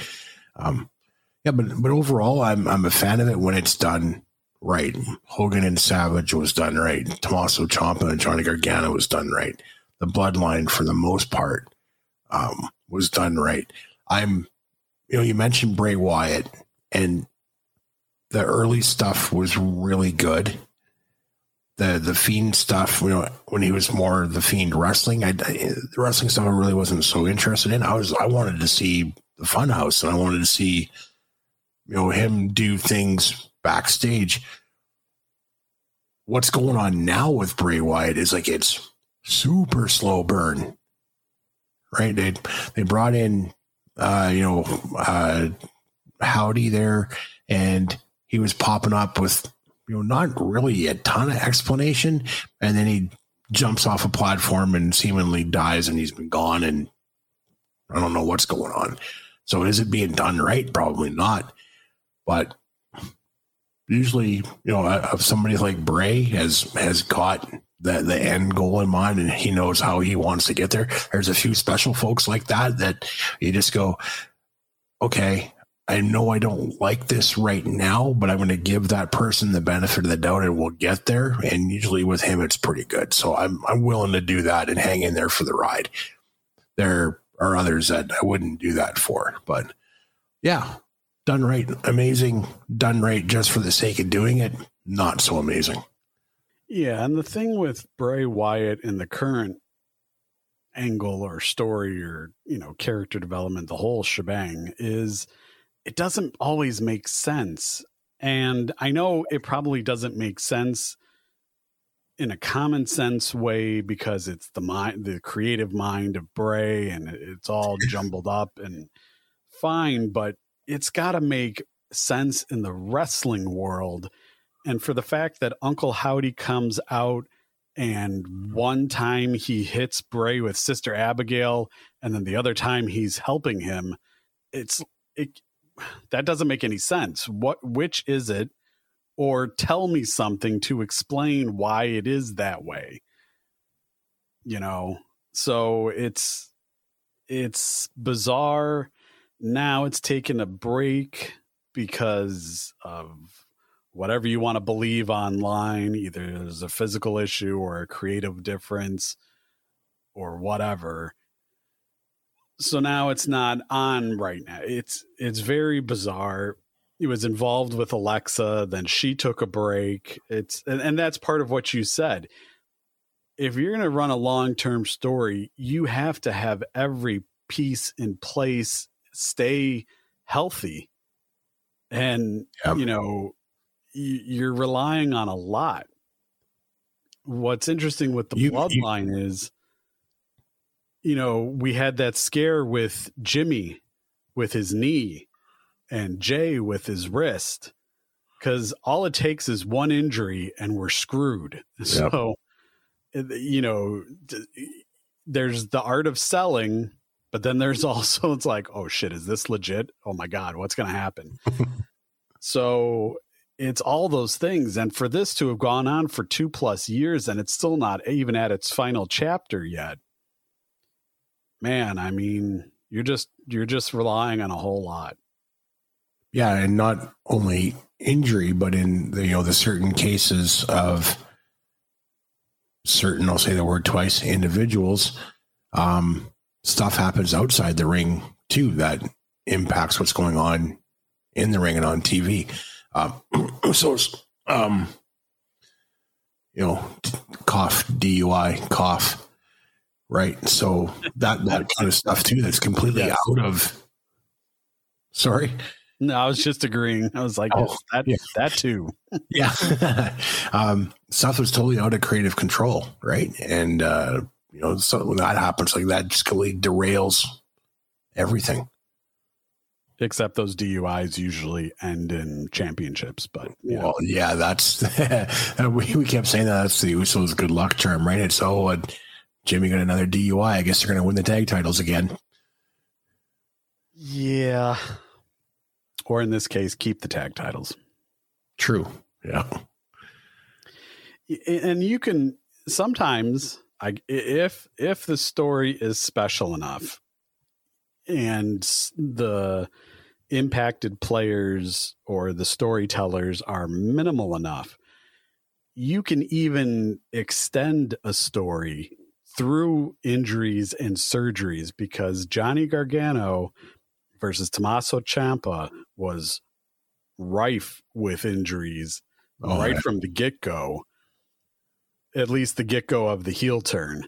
But overall, I'm a fan of it when it's done right. Hogan and Savage was done right. Tommaso Ciampa and Johnny Gargano was done right. The Bloodline, for the most part, was done right. You mentioned Bray Wyatt, and the early stuff was really good. The Fiend stuff, when he was more the Fiend wrestling, the wrestling stuff I really wasn't so interested in. I wanted to see the Funhouse, and I wanted to see, him do things backstage. What's going on now with Bray Wyatt is like, it's super slow burn, right? They brought in, Howdy there, and he was popping up with, not really a ton of explanation. And then he jumps off a platform and seemingly dies, and he's been gone, and I don't know what's going on. So is it being done right? Probably not. But usually, somebody like Bray has got the end goal in mind, and he knows how he wants to get there. There's a few special folks like that you just go, okay, I know I don't like this right now, but I'm going to give that person the benefit of the doubt, and we'll get there. And usually with him, it's pretty good. So I'm willing to do that and hang in there for the ride. There are others that I wouldn't do that for, but yeah, done right. Amazing. Done right just for the sake of doing it. Not so amazing. Yeah. And the thing with Bray Wyatt in the current angle or story or, character development, the whole shebang is, it doesn't always make sense. And I know it probably doesn't make sense in a common sense way because it's the creative mind of Bray, and it's all jumbled up and fine, but it's got to make sense in the wrestling world. And for the fact that Uncle Howdy comes out, and one time he hits Bray with Sister Abigail, and then the other time he's helping him, that doesn't make any sense. Which is it? Or tell me something to explain why it is that way. So it's bizarre. Now it's taken a break because of whatever you want to believe online. Either there's a physical issue or a creative difference or whatever. So now it's not on right now. It's very bizarre. He was involved with Alexa, then she took a break. And that's part of what you said. If you're going to run a long-term story, you have to have every piece in place, stay healthy. And, yep. You're relying on a lot. What's interesting with the bloodline is, we had that scare with Jimmy with his knee and Jay with his wrist, because all it takes is one injury and we're screwed. Yep. So, there's the art of selling, but then there's also, it's like, oh shit, is this legit? Oh my God, what's going to happen? So it's all those things. And for this to have gone on for 2+ years and it's still not even at its final chapter yet, man, I mean, you're just relying on a whole lot. Yeah, and not only injury, but in the certain cases of certain, I'll say the word twice, individuals, stuff happens outside the ring too that impacts what's going on in the ring and on TV. So, you know, cough, DUI, cough, right? So that kind of stuff too, that's completely out of, sorry. No, I was just agreeing. I was like, that too. Yeah. Stuff was totally out of creative control, right? And, you know, so when that happens, like that just completely derails everything. Except those DUIs usually end in championships, but you know. Well, yeah, that's we kept saying that's the Usos' good luck charm, right? It's Jimmy got another DUI. I guess they're going to win the tag titles again. Yeah, or in this case, keep the tag titles. True. Yeah, and you can sometimes, if the story is special enough. And the impacted players or the storytellers are minimal enough, you can even extend a story through injuries and surgeries, because Johnny Gargano versus Tommaso Ciampa was rife with injuries from the get-go, at least the get-go of the heel turn,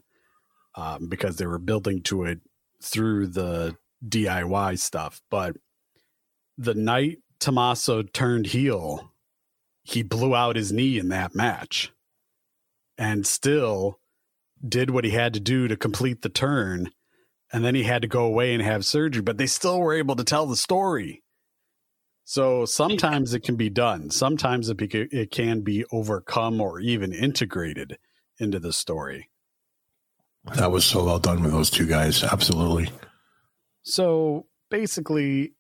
because they were building to it through the DIY stuff. But the night Tommaso turned heel, he blew out his knee in that match and still did what he had to do to complete the turn, and then he had to go away and have surgery, but they still were able to tell the story. So sometimes it can be done, sometimes it can be overcome or even integrated into the story. That was so well done with those two guys. Absolutely. So basically,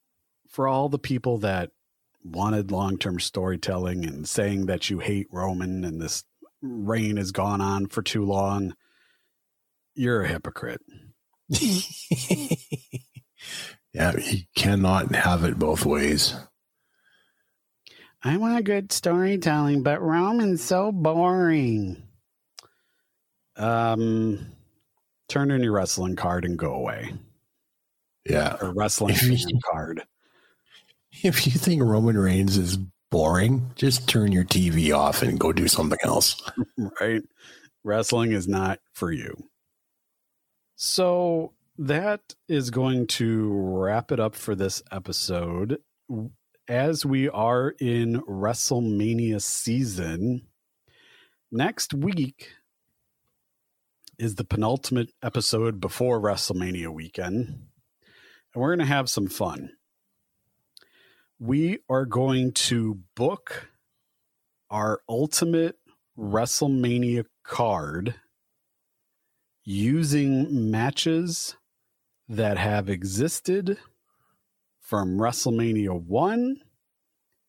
for all the people that wanted long-term storytelling and saying that you hate Roman and this reign has gone on for too long, you're a hypocrite. Yeah, you cannot have it both ways. I want good storytelling, but Roman's so boring. Turn in your wrestling card and go away. Yeah. Or wrestling card. If you think Roman Reigns is boring, just turn your TV off and go do something else. Right. Wrestling is not for you. So that is going to wrap it up for this episode. As we are in WrestleMania season, next week is the penultimate episode before WrestleMania weekend. And we're going to have some fun. We are going to book our ultimate WrestleMania card using matches that have existed from WrestleMania 1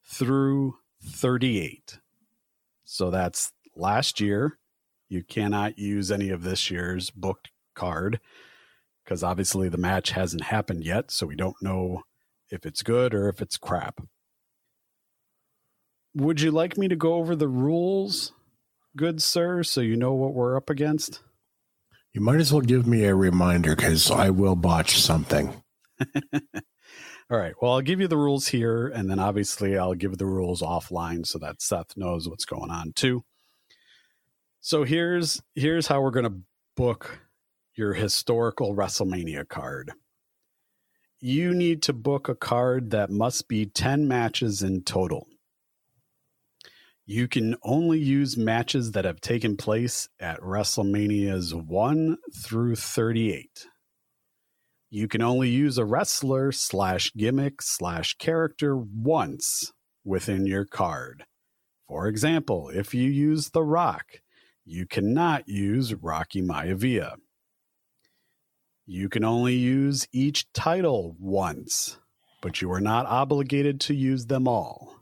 through 38. So that's last year. You cannot use any of this year's booked card because obviously the match hasn't happened yet, so we don't know if it's good or if it's crap. Would you like me to go over the rules, good sir, so you know what we're up against? You might as well give me a reminder because I will botch something. All right, well, I'll give you the rules here, and then obviously I'll give the rules offline so that Seth knows what's going on too. So here's how we're going to book your historical WrestleMania card. You need to book a card that must be 10 matches in total. You can only use matches that have taken place at WrestleManias 1 through 38. You can only use a wrestler /gimmick/character once within your card. For example, if you use The Rock, you cannot use Rocky Maivia. You can only use each title once, but you are not obligated to use them all.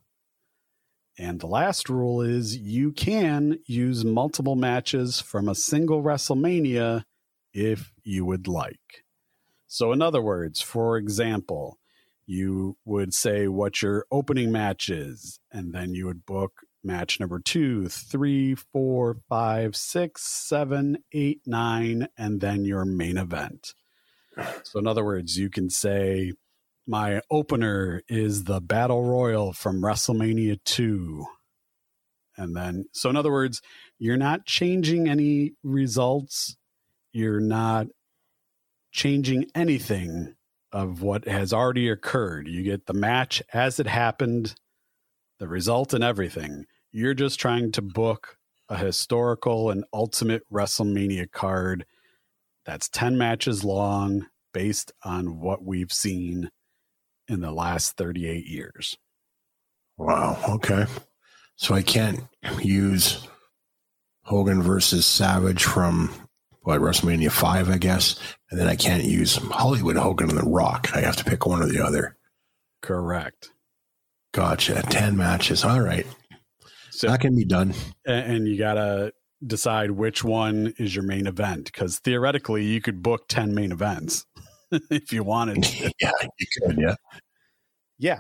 And the last rule is you can use multiple matches from a single WrestleMania if you would like. So in other words, for example, you would say what your opening match is, and then you would book match number 2, 3, 4, 5, 6, 7, 8, 9, and then your main event. So in other words, you can say my opener is the Battle Royal from WrestleMania 2. And then, so in other words, you're not changing any results. You're not changing anything of what has already occurred. You get the match as it happened, the result and everything. You're just trying to book a historical and ultimate WrestleMania card that's 10 matches long based on what we've seen in the last 38 years. Wow. Okay. So I can't use Hogan versus Savage from WrestleMania 5, I guess. And then I can't use Hollywood Hogan and The Rock. I have to pick one or the other. Correct. Gotcha. 10 matches. All right. So that can be done. And you got to decide which one is your main event, because theoretically you could book 10 main events if you wanted to. Yeah, you could. Yeah. Yeah.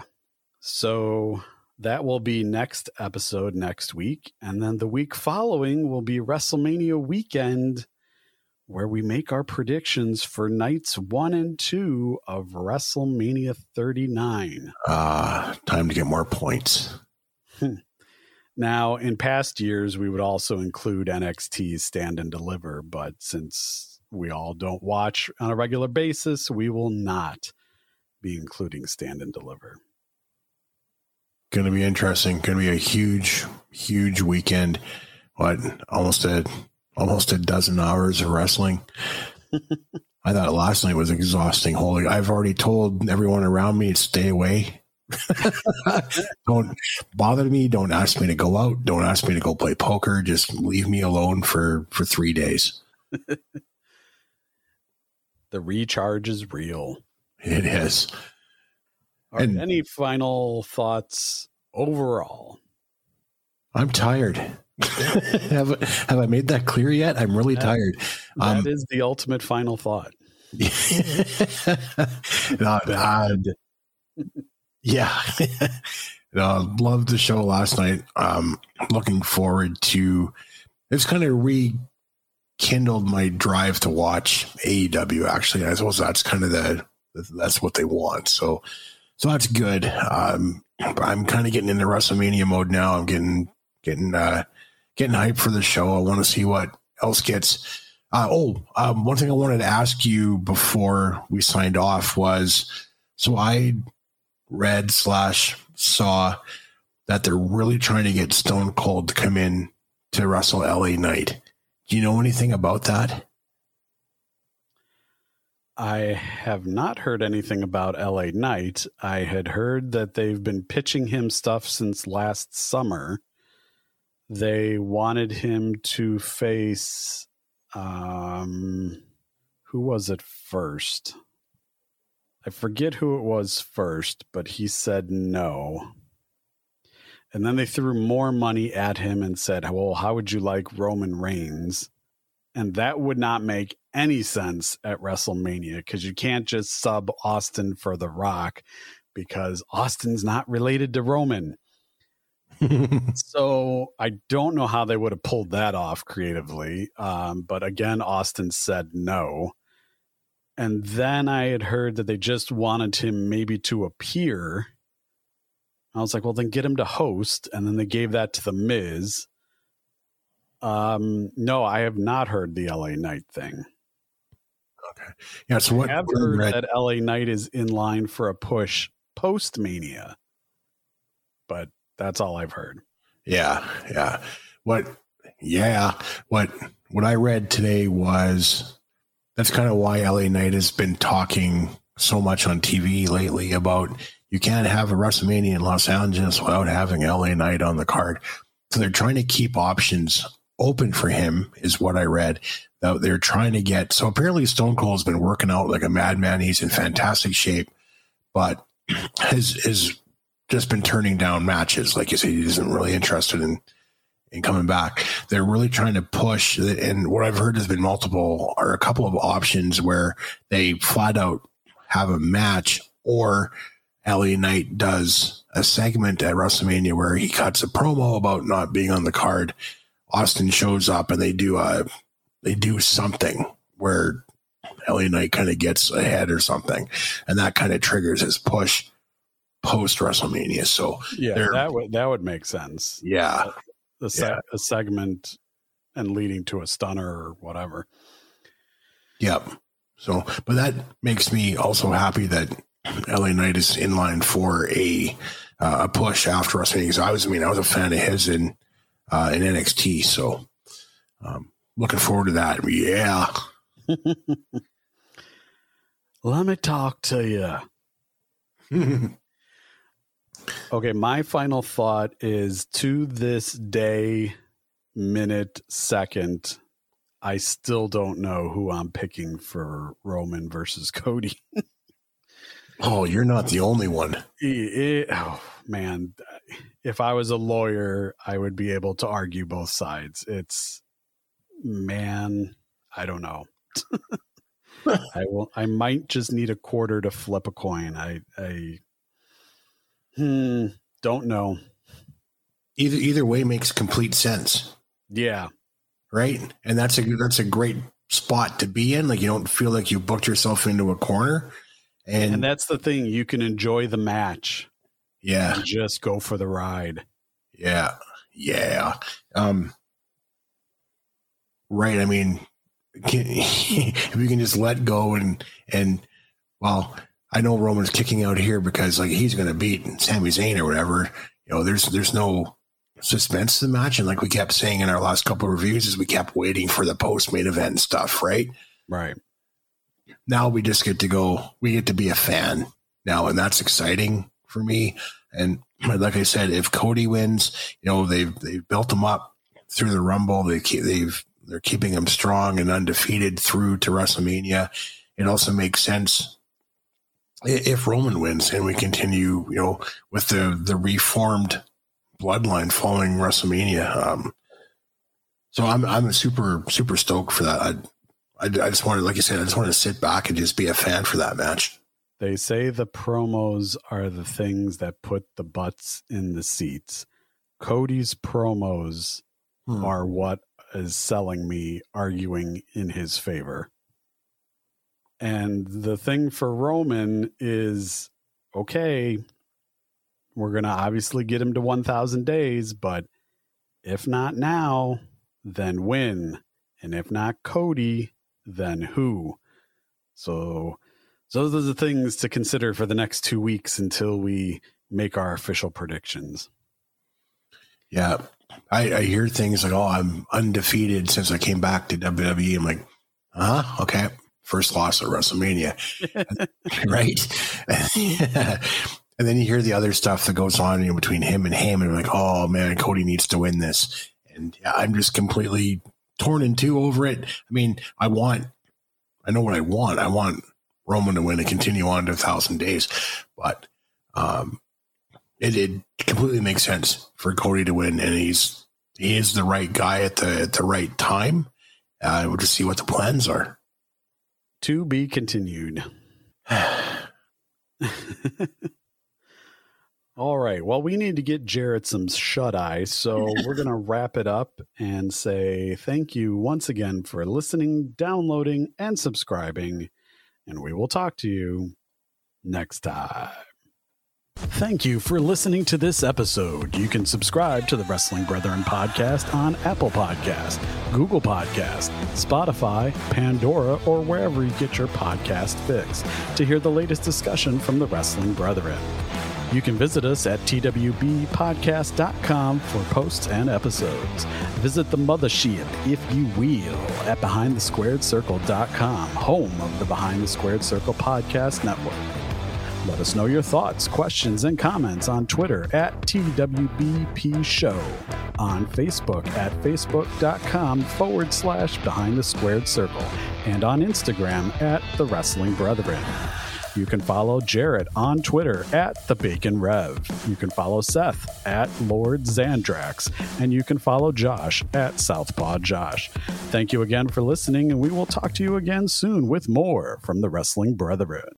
So that will be next episode next week. And then the week following will be WrestleMania weekend, where we make our predictions for nights 1 and 2 of WrestleMania 39. Time to get more points. Now, in past years, we would also include NXT's Stand and Deliver, but since we all don't watch on a regular basis, we will not be including Stand and Deliver. Going to be interesting. Going to be a huge, huge weekend. What, almost a dozen hours of wrestling. I thought last night was exhausting. Holy, I've already told everyone around me to stay away. Don't bother me. Don't ask me to go out. Don't ask me to go play poker. Just leave me alone for 3 days. The recharge is real. It is. And any final thoughts overall? I'm tired. have I made that clear yet? I'm really tired. That is the ultimate final thought. Yeah. Loved the show last night. Looking forward to, it's kind of rekindled my drive to watch AEW, actually. I suppose that's kind of that's what they want. So that's good. I'm kind of getting into WrestleMania mode now. I'm getting hyped for the show. I want to see what else gets. One thing I wanted to ask you before we signed off was, so I read / saw that they're really trying to get Stone Cold to come in to wrestle LA Knight. Do you know anything about that? I have not heard anything about LA Knight. I had heard that they've been pitching him stuff since last summer. They wanted him to face, who was it first? I forget who it was first, but he said no. And then they threw more money at him and said, well, how would you like Roman Reigns? And that would not make any sense at WrestleMania, because you can't just sub Austin for The Rock, because Austin's not related to Roman. So I don't know how they would have pulled that off creatively. But again, Austin said no. And then I had heard that they just wanted him maybe to appear. I was like, well, then get him to host. And then they gave that to The Miz. No, I have not heard the LA Knight thing. Okay. Yeah. So I have heard that LA Knight is in line for a push post-Mania, but that's all I've heard. Yeah. Yeah. What I read today was that's kind of why LA Knight has been talking so much on TV lately about you can't have a WrestleMania in Los Angeles without having LA Knight on the card. So they're trying to keep options open for him is what I read that they're trying to get. So apparently Stone Cold has been working out like a madman. He's in fantastic shape, but his just been turning down matches. Like you said, he isn't really interested in coming back. They're really trying to push. And what I've heard has been multiple or a couple of options where they flat out have a match or LA Knight does a segment at WrestleMania where he cuts a promo about not being on the card. Austin shows up and they do something where LA Knight kind of gets ahead or something, and that kind of triggers his push post WrestleMania. So yeah, that would make sense. Yeah, a segment and leading to a stunner or whatever. Yep. So, but that makes me also happy that LA Knight is in line for a push after WrestleMania. So I was a fan of his in NXT. So, looking forward to that. Yeah. Let me talk to you. Okay, my final thought is, to this day, minute, second, I still don't know who I'm picking for Roman versus Cody. Oh, you're not the only one. Man, if I was a lawyer, I would be able to argue both sides. I don't know. I might just need a quarter to flip a coin. I don't know. Either way makes complete sense. Yeah. Right. And that's a great spot to be in. Like, you don't feel like you booked yourself into a corner. And that's the thing. You can enjoy the match. Yeah. And just go for the ride. Yeah. Yeah. Right. I mean, if you can just let go and I know Roman's kicking out here because like he's going to beat Sami Zayn or whatever. You know, there's no suspense to the match, and like we kept saying in our last couple of reviews, is we kept waiting for the post main event and stuff, right? Right. Now we just get to go. We get to be a fan now, and that's exciting for me. And like I said, if Cody wins, you know they've built him up through the Rumble. They're keeping him strong and undefeated through to WrestleMania. It also makes sense if Roman wins and we continue, you know, with the reformed bloodline following WrestleMania. So I'm super, super stoked for that. I just wanted, like you said, I just want to sit back and just be a fan for that match. They say the promos are the things that put the butts in the seats. Cody's promos are what is selling me, arguing in his favor. And the thing for Roman is, okay, we're going to obviously get him to 1,000 days, but if not now, then when? And if not Cody, then who? So those are the things to consider for the next 2 weeks until we make our official predictions. Yeah. I hear things like, oh, I'm undefeated since I came back to WWE. I'm like, okay. First loss at WrestleMania. Right. And then you hear the other stuff that goes on between him and Heyman. Like, oh man, Cody needs to win this. And yeah, I'm just completely torn in two over it. I mean, I know what I want. I want Roman to win and continue on to 1,000 days, but it completely makes sense for Cody to win. And he is the right guy at the right time. We'll just see what the plans are. To be continued. All right. Well, we need to get Jarrett some shut eye, so we're going to wrap it up and say thank you once again for listening, downloading, and subscribing, and we will talk to you next time. Thank you for listening to this episode. You can subscribe to the Wrestling Brethren Podcast on Apple Podcast, Google Podcast, Spotify, Pandora, or wherever you get your podcast fix to hear the latest discussion from the Wrestling Brethren. You can visit us at twbpodcast.com for posts and episodes. Visit the mothership, if you will, at behindthesquaredcircle.com, home of the Behind the Squared Circle Podcast Network. Let us know your thoughts, questions, and comments on Twitter at TWBP Show, on Facebook at facebook.com/Behind the Squared Circle, and on Instagram at The Wrestling Brethren. You can follow Jarrett on Twitter at The Bacon Rev. You can follow Seth at Lord Zandrax. And you can follow Josh at Southpaw Josh. Thank you again for listening, and we will talk to you again soon with more from the Wrestling Brethren.